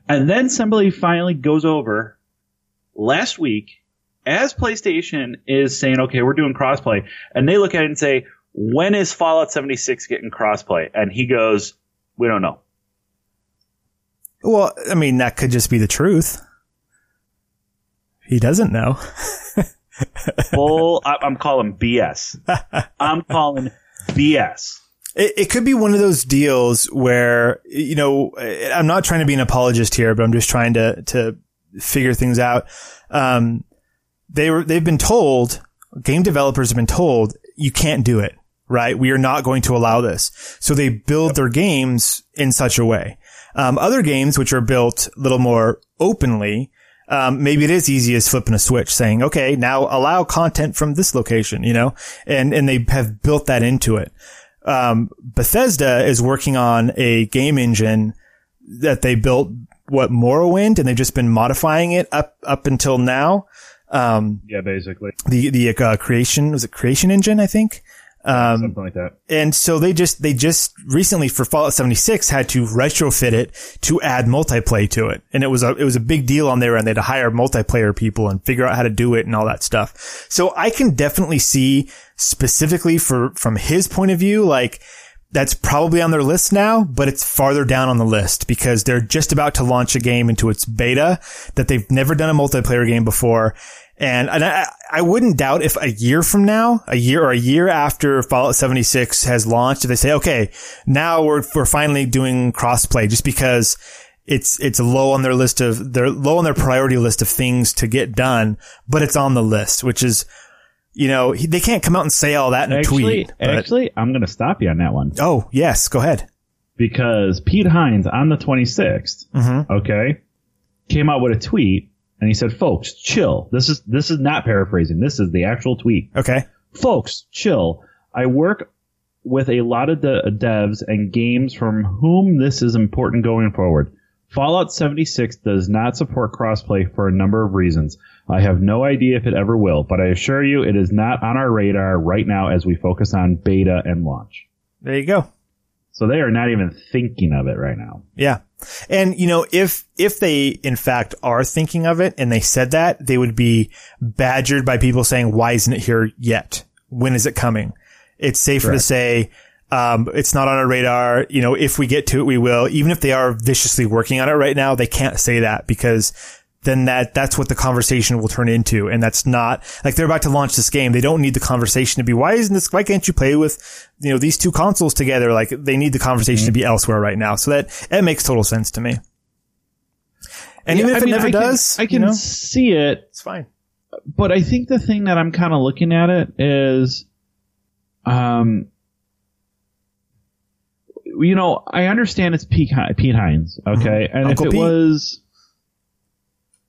And then somebody finally goes over last week as PlayStation is saying, okay, we're doing crossplay. And they look at it and say, when is Fallout 76 getting crossplay? And he goes, we don't know. Well, I mean, that could just be the truth. He doesn't know. Bull, I'm calling BS. I'm calling BS. It could be one of those deals where, you know, I'm not trying to be an apologist here, but I'm just trying to figure things out. They've been told, game developers have been told, you can't do it, right? We are not going to allow this. So they build their games in such a way. Other games, which are built a little more openly, maybe it is easy as flipping a switch saying, okay, now allow content from this location, you know, and they have built that into it. Bethesda is working on a game engine that they built, Morrowind, and they've just been modifying it up until now. Yeah, basically. The creation, was it creation engine, I think? Something like that. And so they just recently for Fallout 76 had to retrofit it to add multiplayer to it. And it was a big deal on their end. They had to hire multiplayer people and figure out how to do it and all that stuff. So I can definitely see specifically from his point of view, like that's probably on their list now, but it's farther down on the list because they're just about to launch a game into its beta that they've never done a multiplayer game before. And I wouldn't doubt if a year from now, a year after Fallout 76 has launched, if they say, okay, now we're finally doing crossplay, just because it's low on their list of, they're low on their priority list of things to get done, but it's on the list, which is, you know, they can't come out and say all that in a tweet. Actually, I'm going to stop you on that one. Oh, yes, go ahead. Because Pete Hines on the 26th, okay, came out with a tweet. And he said, folks, chill. This is not paraphrasing. This is the actual tweet. Okay. Folks, chill. I work with a lot of the devs and games from whom this is important going forward. Fallout 76 does not support crossplay for a number of reasons. I have no idea if it ever will, but I assure you it is not on our radar right now as we focus on beta and launch. There you go. So they are not even thinking of it right now. Yeah. And, you know, if they, in fact, are thinking of it and they said that, they would be badgered by people saying, why isn't it here yet? When is it coming? It's safer to say, It's not on our radar. You know, if we get to it, we will. Even if they are viciously working on it right now, they can't say that, because then that's what the conversation will turn into. And that's not, like, they're about to launch this game. They don't need the conversation to be, why can't you play with, you know, these two consoles together? Like, they need the conversation to be elsewhere right now. So that makes total sense to me. And even if it never does, I can see it. It's fine. But I think the thing that I'm kind of looking at it is, you know, I understand it's Pete Hines, okay? And Uncle if it Pete. Was,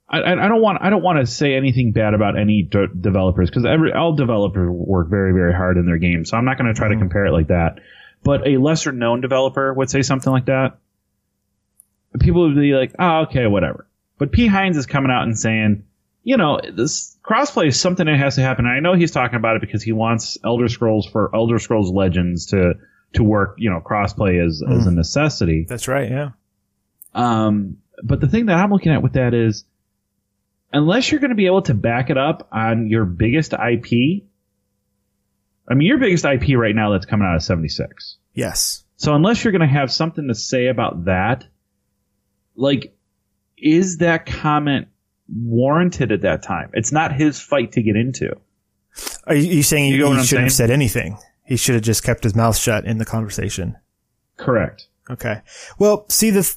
I don't want to say anything bad about any developers, because all developers work very, very hard in their game. So I'm not going to try to compare it like that. But a lesser known developer would say something like that. People would be like, oh, okay, whatever. But Pete Hines is coming out and saying, you know, this crossplay is something that has to happen. And I know he's talking about it because he wants Elder Scrolls Legends to work. You know, crossplay is a necessity. That's right. Yeah. But the thing that I'm looking at with that is, unless you're going to be able to back it up on your biggest IP. I mean, your biggest IP right now that's coming out of 76. Yes. So unless you're going to have something to say about that, like, is that comment warranted at that time? It's not his fight to get into. Are you saying he shouldn't have said anything? He should have just kept his mouth shut in the conversation. Correct. Okay. Well, see, the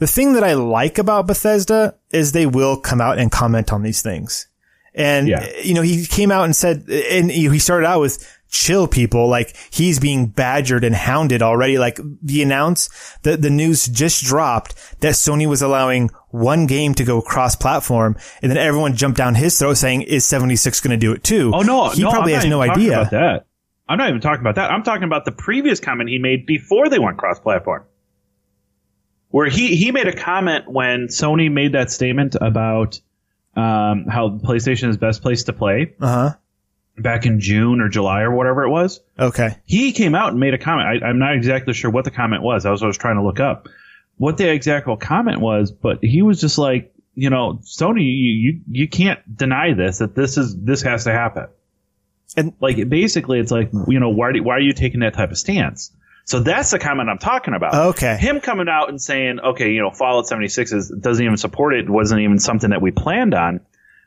thing that I like about Bethesda is they will come out and comment on these things. And, you know, he came out and said, and he started out with chill people, like he's being badgered and hounded already. Like, the announce that the news just dropped that Sony was allowing one game to go cross platform, and then everyone jumped down his throat saying, is 76 going to do it too? Oh, no. He probably has no idea about that. I'm not even talking about that. I'm talking about the previous comment he made before they went cross platform, where he made a comment when Sony made that statement about how PlayStation is best place to play. Uh-huh. Back in June or July or whatever it was. Okay. He came out and made a comment. I'm not exactly sure what the comment was. I was trying to look up what the exact comment was, but he was just like, you know, Sony, you can't deny this, that this has to happen. And like, basically it's like, you know, why are you taking that type of stance? So that's the comment I'm talking about. Okay. Him coming out and saying, okay, you know, Fallout 76 doesn't even support it. It wasn't even something that we planned on.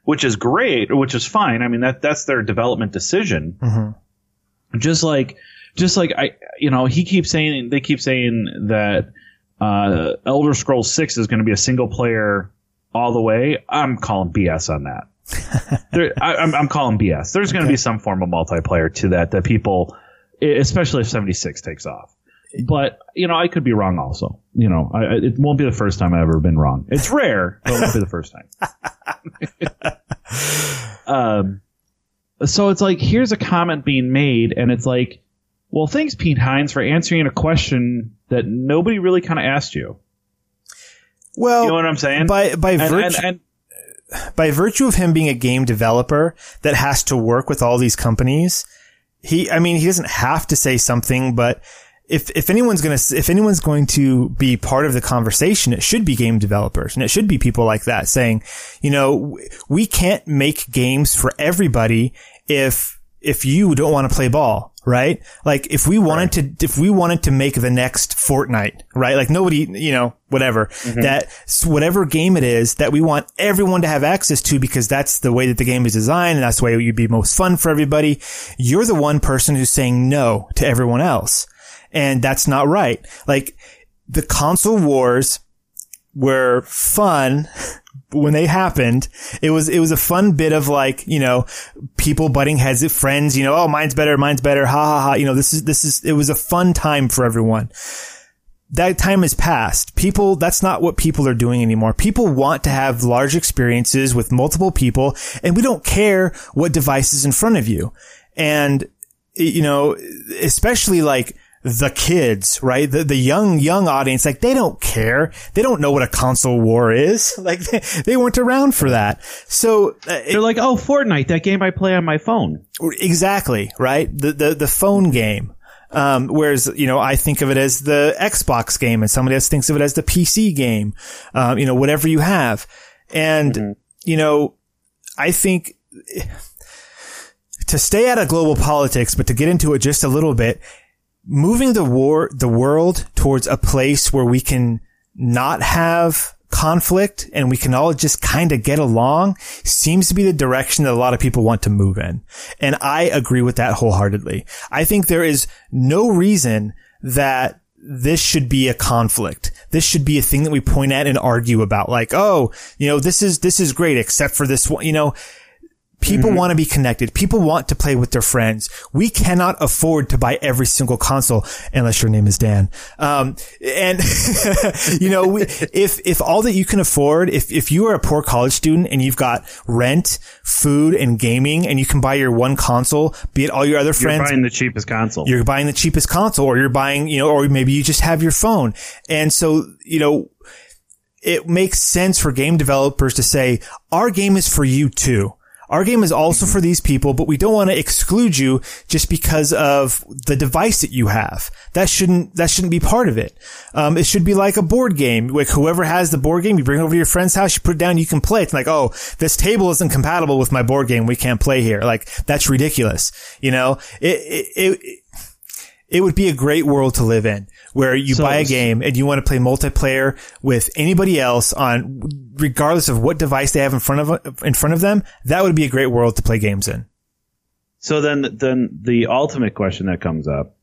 Which is great, which is fine. I mean, that's their development decision. Mm-hmm. Just like he keeps saying, they keep saying that Elder Scrolls 6 is going to be a single player all the way. I'm calling BS on that. I'm calling BS. There's going to be some form of multiplayer to that people, especially if 76 takes off. But, you know, I could be wrong also. You know, it won't be the first time I've ever been wrong. It's rare, but it won't be the first time. So it's like, here's a comment being made, and it's like, well, thanks, Pete Hines, for answering a question that nobody really kind of asked you. Well, you know what I'm saying? By virtue of him being a game developer that has to work with all these companies, he doesn't have to say something, but... If anyone's going to be part of the conversation, it should be game developers, and it should be people like that saying, you know, we can't make games for everybody if you don't want to play ball, right? Like, if we wanted to make the next Fortnite, right? Like, nobody, you know, whatever, that whatever game it is that we want everyone to have access to, because that's the way that the game is designed, and that's the way it would be most fun for everybody. You're the one person who's saying no to everyone else. And that's not right. Like, the console wars were fun when they happened. It was a fun bit of, like, you know, people butting heads at friends, you know, oh, mine's better, ha ha ha. You know, it was a fun time for everyone. That time is past. That's not what people are doing anymore. People want to have large experiences with multiple people, and we don't care what device is in front of you. And, you know, especially like, the kids, right? The young audience, like, they don't care. They don't know what a console war is. Like, they weren't around for that. So they're like, oh, Fortnite, that game I play on my phone. Exactly, right? The phone game. Whereas, you know, I think of it as the Xbox game, and somebody else thinks of it as the PC game. You know, whatever you have. And, you know, I think to stay out of global politics, but to get into it just a little bit, moving the world towards a place where we can not have conflict and we can all just kind of get along seems to be the direction that a lot of people want to move in. And I agree with that wholeheartedly. I think there is no reason that this should be a conflict. This should be a thing that we point at and argue about. Like, oh, you know, this is great except for this one, you know. People want to be connected. People want to play with their friends. We cannot afford to buy every single console unless your name is Dan. And you know, if all that you can afford, if you are a poor college student and you've got rent, food, and gaming, and you can buy your one console, be it all your other friends, you're buying the cheapest console. You're buying the cheapest console, or you're buying, you know, or maybe you just have your phone. And so, you know, it makes sense for game developers to say, our game is for you too. Our game is also for these people, but we don't want to exclude you just because of the device that you have. That shouldn't be part of it. It should be like a board game. Like, whoever has the board game, you bring it over to your friend's house, you put it down, you can play. It's like, oh, this table isn't compatible with my board game. We can't play here. Like, that's ridiculous. You know, it would be a great world to live in where you buy a game and you want to play multiplayer with anybody else on, regardless of what device they have in front of them. That would be a great world to play games in. So then the ultimate question that comes up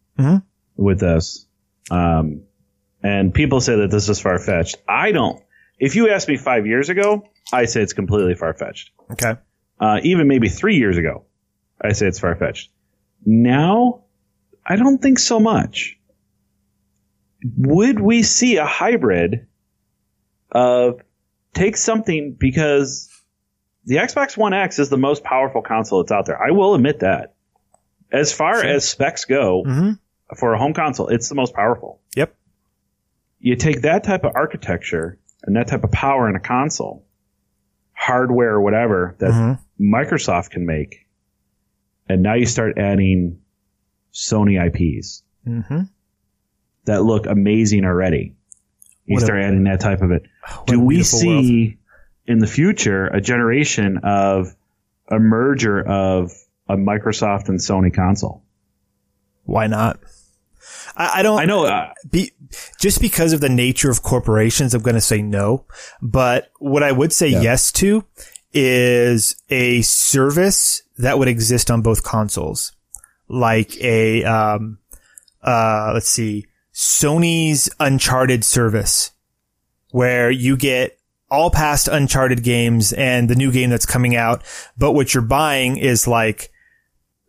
with this, and people say that this is far-fetched. I don't. If you asked me 5 years ago, I say it's completely far-fetched. Okay. Even maybe 3 years ago, I say it's far-fetched. Now, I don't think so much. Would we see a hybrid of take something, because the Xbox One X is the most powerful console that's out there. I will admit that. As far as specs go, for a home console, it's the most powerful. Yep. You take that type of architecture and that type of power in a console, hardware or whatever that Microsoft can make, and now you start adding Sony IPs that look amazing already. You start adding that type of it. Do we see in the future a generation of a merger of a Microsoft and Sony console? Why not? I don't. I know. Just because of the nature of corporations, I'm going to say no. But what I would say yes to is a service that would exist on both consoles. Like a, let's see, Sony's Uncharted service, where you get all past Uncharted games and the new game that's coming out, but what you're buying is like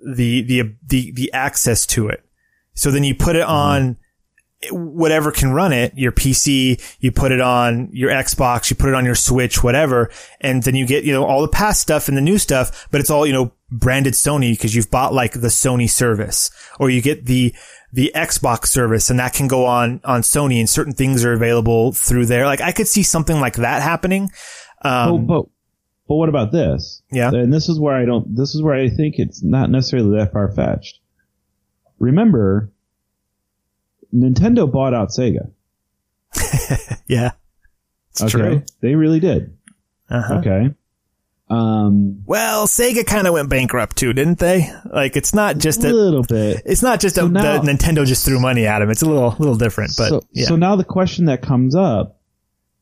the access to it. So then you put it on whatever can run it, your PC, you put it on your Xbox, you put it on your Switch, whatever, and then you get, you know, all the past stuff and the new stuff, but it's all, you know, branded Sony because you've bought like the Sony service, or you get the Xbox service and that can go on Sony and certain things are available through there. Like, I could see something like that happening. But what about this? Yeah. And this is where this is where I think it's not necessarily that far fetched. Remember, Nintendo bought out Sega. Yeah. It's true. They really did. Okay. Well, Sega kind of went bankrupt too, didn't they? Like, it's not just a little bit. It's not just that Nintendo just threw money at them. It's a little different. But so now the question that comes up,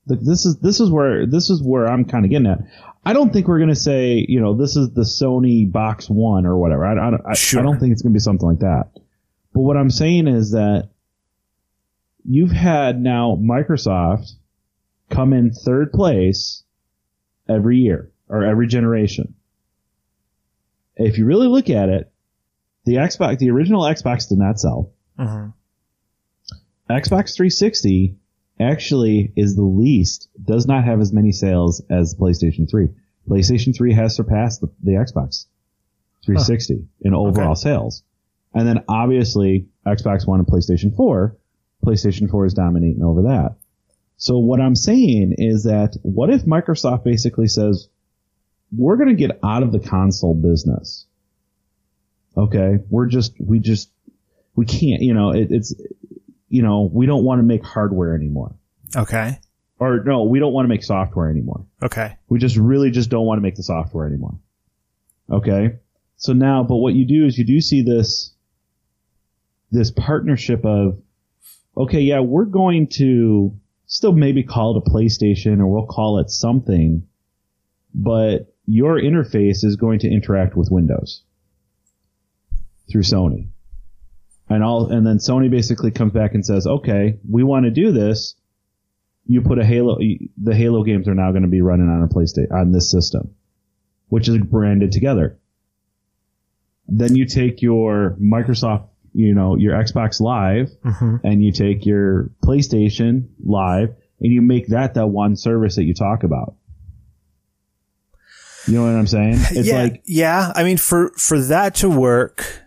this is where I'm kind of getting at. I don't think we're going to say, you know, this is the Sony Box One or whatever. I don't think it's going to be something like that. But what I'm saying is that you've had now Microsoft come in third place every year or every generation. If you really look at it, the original Xbox did not sell. Xbox 360 actually is the least, does not have as many sales as PlayStation 3. PlayStation 3 has surpassed the Xbox 360 in overall sales. And then obviously Xbox One and PlayStation 4. PlayStation 4 is dominating over that. So what I'm saying is that what if Microsoft basically says, we're going to get out of the console business. Okay. We can't, you know, it's, you know, we don't want to make hardware anymore. Okay. Or no, we don't want to make software anymore. Okay. We just don't want to make the software anymore. Okay. So now, but what you do is you do see this this partnership of, okay, yeah, we're going to still maybe call it a PlayStation or we'll call it something, but your interface is going to interact with Windows through Sony. And then Sony basically comes back and says, okay, we want to do this. You put a Halo, the Halo games are now going to be running on a PlayStation, on this system, which is branded together. Then you take your Microsoft, you know, your Xbox Live, and you take your PlayStation Live, and you make that one service that you talk about. You know what I'm saying? It's I mean, for that to work,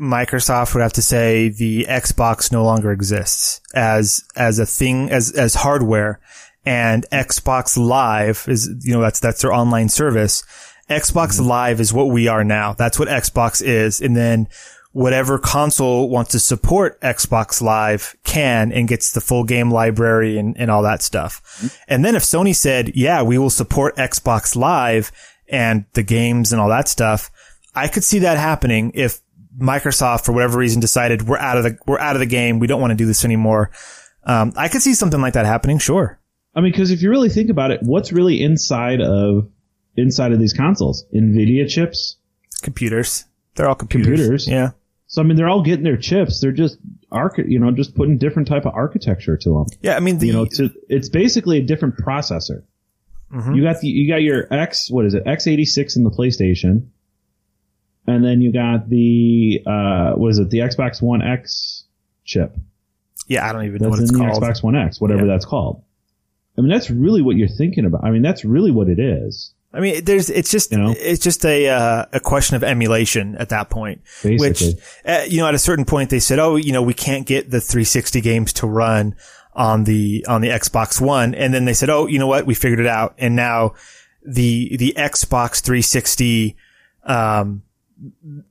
Microsoft would have to say the Xbox no longer exists as a thing, as hardware, and Xbox Live is, you know, that's their online service. Xbox Live is what we are now. That's what Xbox is. And then whatever console wants to support Xbox Live can and gets the full game library and all that stuff. And then if Sony said, yeah, we will support Xbox Live and the games and all that stuff, I could see that happening if Microsoft, for whatever reason, decided we're out of the game. We don't want to do this anymore. I could see something like that happening. Sure. I mean, because if you really think about it, what's really inside of these consoles? NVIDIA chips, computers. They're all computers. Yeah. So I mean, they're all getting their chips. They're just just putting different type of architecture to them. Yeah. I mean, it's basically a different processor. You got your x86 in the PlayStation. And then you got the, the Xbox One X chip? Yeah, I don't even know what it's called. Xbox One X, whatever that's called. I mean, that's really what you're thinking about. I mean, that's really what it is. I mean, it's just a question of emulation at that point. Basically. Which, at a certain point they said, we can't get the 360 games to run on the Xbox One. And then they said, we figured it out. And now the Xbox 360,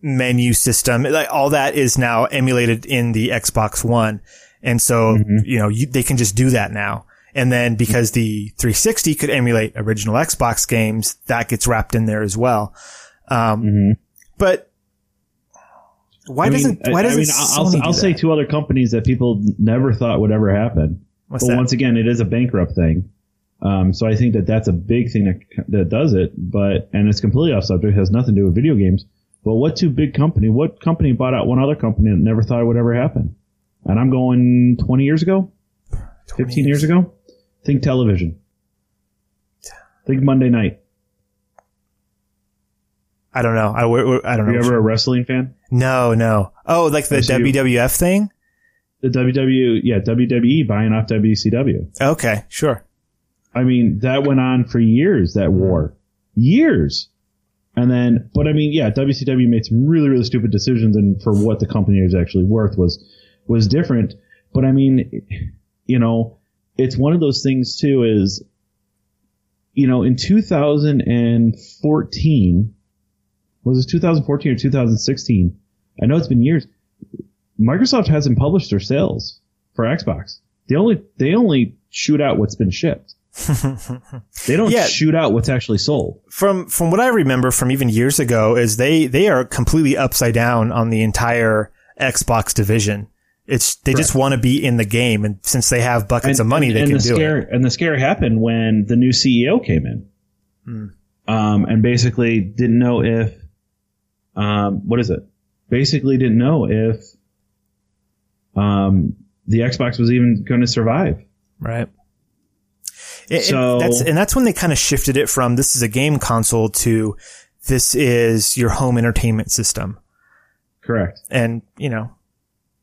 menu system, like all that is now emulated in the Xbox One. And so, they can just do that now. And then because the 360 could emulate original Xbox games, that gets wrapped in there as well. But I'll say two other companies that people never thought would ever happen. Once again, it is a bankrupt thing. So I think that's a big thing that does it, and it's completely off subject. It has nothing to do with video games. But what company bought out one other company that never thought it would ever happen? And I'm going 20 years ago, 15 years ago. Think television. Think Monday night. I don't know. I don't know. Were you ever a wrestling fan? No. Oh, like the WWF thing? The WWE buying off WCW. Okay, sure. I mean, that went on for years, that war. Years. And then, WCW made some really, really stupid decisions, and for what the company was actually worth was different. But I mean, it's one of those things too is, in 2014, was it 2014 or 2016? I know it's been years. Microsoft hasn't published their sales for Xbox. They only shoot out what's been shipped. They don't shoot out what's actually sold. From what I remember from even years ago is they are completely upside down on the entire Xbox division. They just want to be in the game, and since they have buckets of money, they can do it. And the scare happened when the new CEO came in, and basically didn't know if the Xbox was even going to survive. Right. That's when they kind of shifted it from this is a game console to this is your home entertainment system. Correct. And,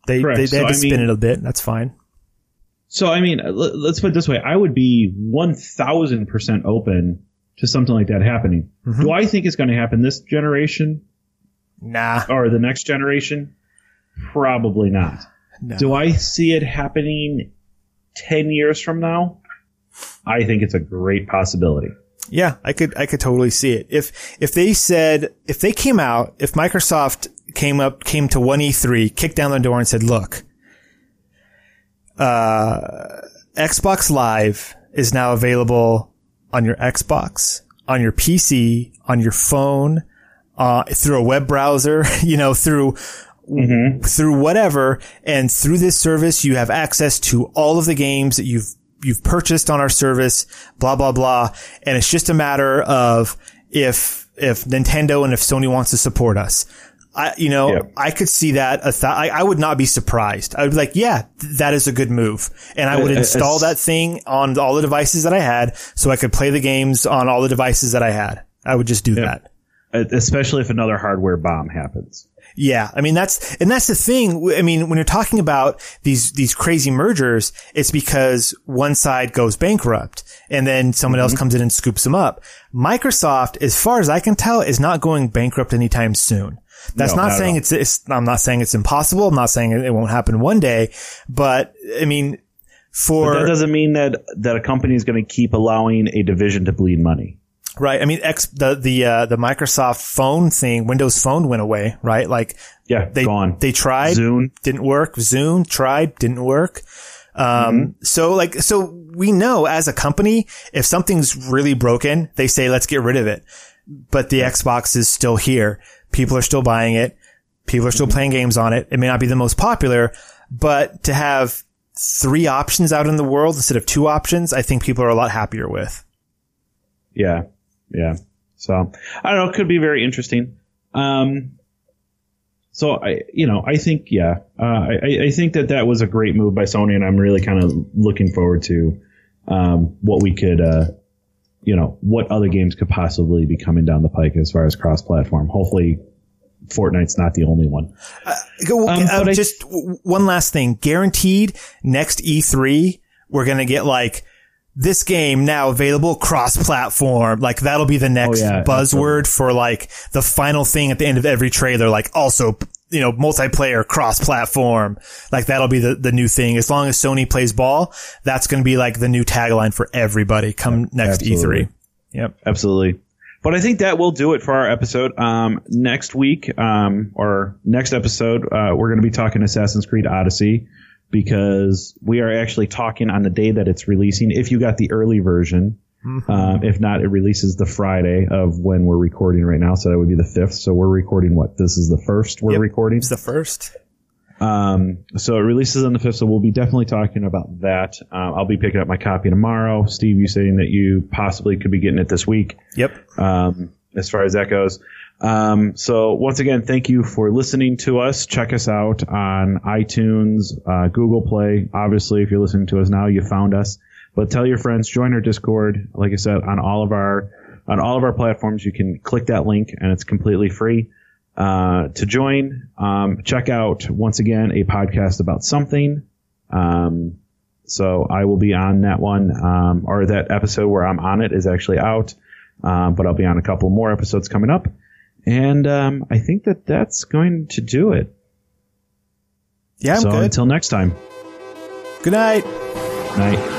they had to spin it a bit. That's fine. So, I mean, let's put it this way. I would be 1,000% open to something like that happening. Do I think it's going to happen this generation? Nah. Or the next generation? Probably not. No. Do I see it happening 10 years from now? I think it's a great possibility. Yeah, I could totally see it. If Microsoft came to one E3, kicked down the door and said, "Look, Xbox Live is now available on your Xbox, on your PC, on your phone, through a web browser, through through whatever. And through this service, you have access to all of the games that you've purchased on our service, blah, blah, blah. And it's just a matter of if Nintendo and if Sony wants to support us. I could see that. I would not be surprised. I would be like, yeah, that is a good move. And I would install that thing on all the devices that I had so I could play the games on all the devices that I had. I would just do that. Especially if another hardware bomb happens. Yeah. I mean, that's the thing. I mean, when you're talking about these crazy mergers, it's because one side goes bankrupt and then someone else comes in and scoops them up. Microsoft, as far as I can tell, is not going bankrupt anytime soon. I'm not saying it's impossible. I'm not saying it won't happen one day, but I mean, but that doesn't mean that a company is going to keep allowing a division to bleed money. Right. I mean, the Microsoft phone thing, Windows Phone went away, right? Like, yeah, gone. They tried, Zoom didn't work. Zoom tried, didn't work. So we know as a company, if something's really broken, they say, let's get rid of it. But the Xbox is still here. People are still buying it. People are still playing games on it. It may not be the most popular, but to have 3 options out in the world instead of 2 options, I think people are a lot happier with. Yeah. Yeah. So I don't know. It could be very interesting. I think that was a great move by Sony, and I'm really kind of looking forward to, what we could, what other games could possibly be coming down the pike as far as cross-platform. Hopefully, Fortnite's not the only one. One last thing. Guaranteed, next E3, we're going to get, like, this game now available cross-platform. Like, that'll be the next buzzword for, like, the final thing at the end of every trailer. Like, also, multiplayer cross-platform. Like, that'll be the new thing. As long as Sony plays ball, that's going to be, like, the new tagline for everybody come next E3. Yep. Absolutely. But I think that will do it for our episode. Next week, or next episode, we're going to be talking Assassin's Creed Odyssey, because we are actually talking on the day that it's releasing. If you got the early version, if not, it releases the Friday of when we're recording right now. So that would be the 5th. So we're recording what? This is the 1st we're recording? It's the 1st. So it releases on the 5th. So we'll be definitely talking about that. I'll be picking up my copy tomorrow. Steve, you saying that you possibly could be getting it this week. Yep. As far as that goes. So once again, thank you for listening to us. Check us out on iTunes, Google Play. Obviously, if you're listening to us now, you found us. But tell your friends, join our Discord. Like I said, on all of our platforms, you can click that link, and it's completely free to join. Check out, once again, a podcast about something. So I will be on that one, or that episode where I'm on it is actually out. But I'll be on a couple more episodes coming up. And I think that's going to do it. Yeah, I'm good. Until next time. Good night. Night.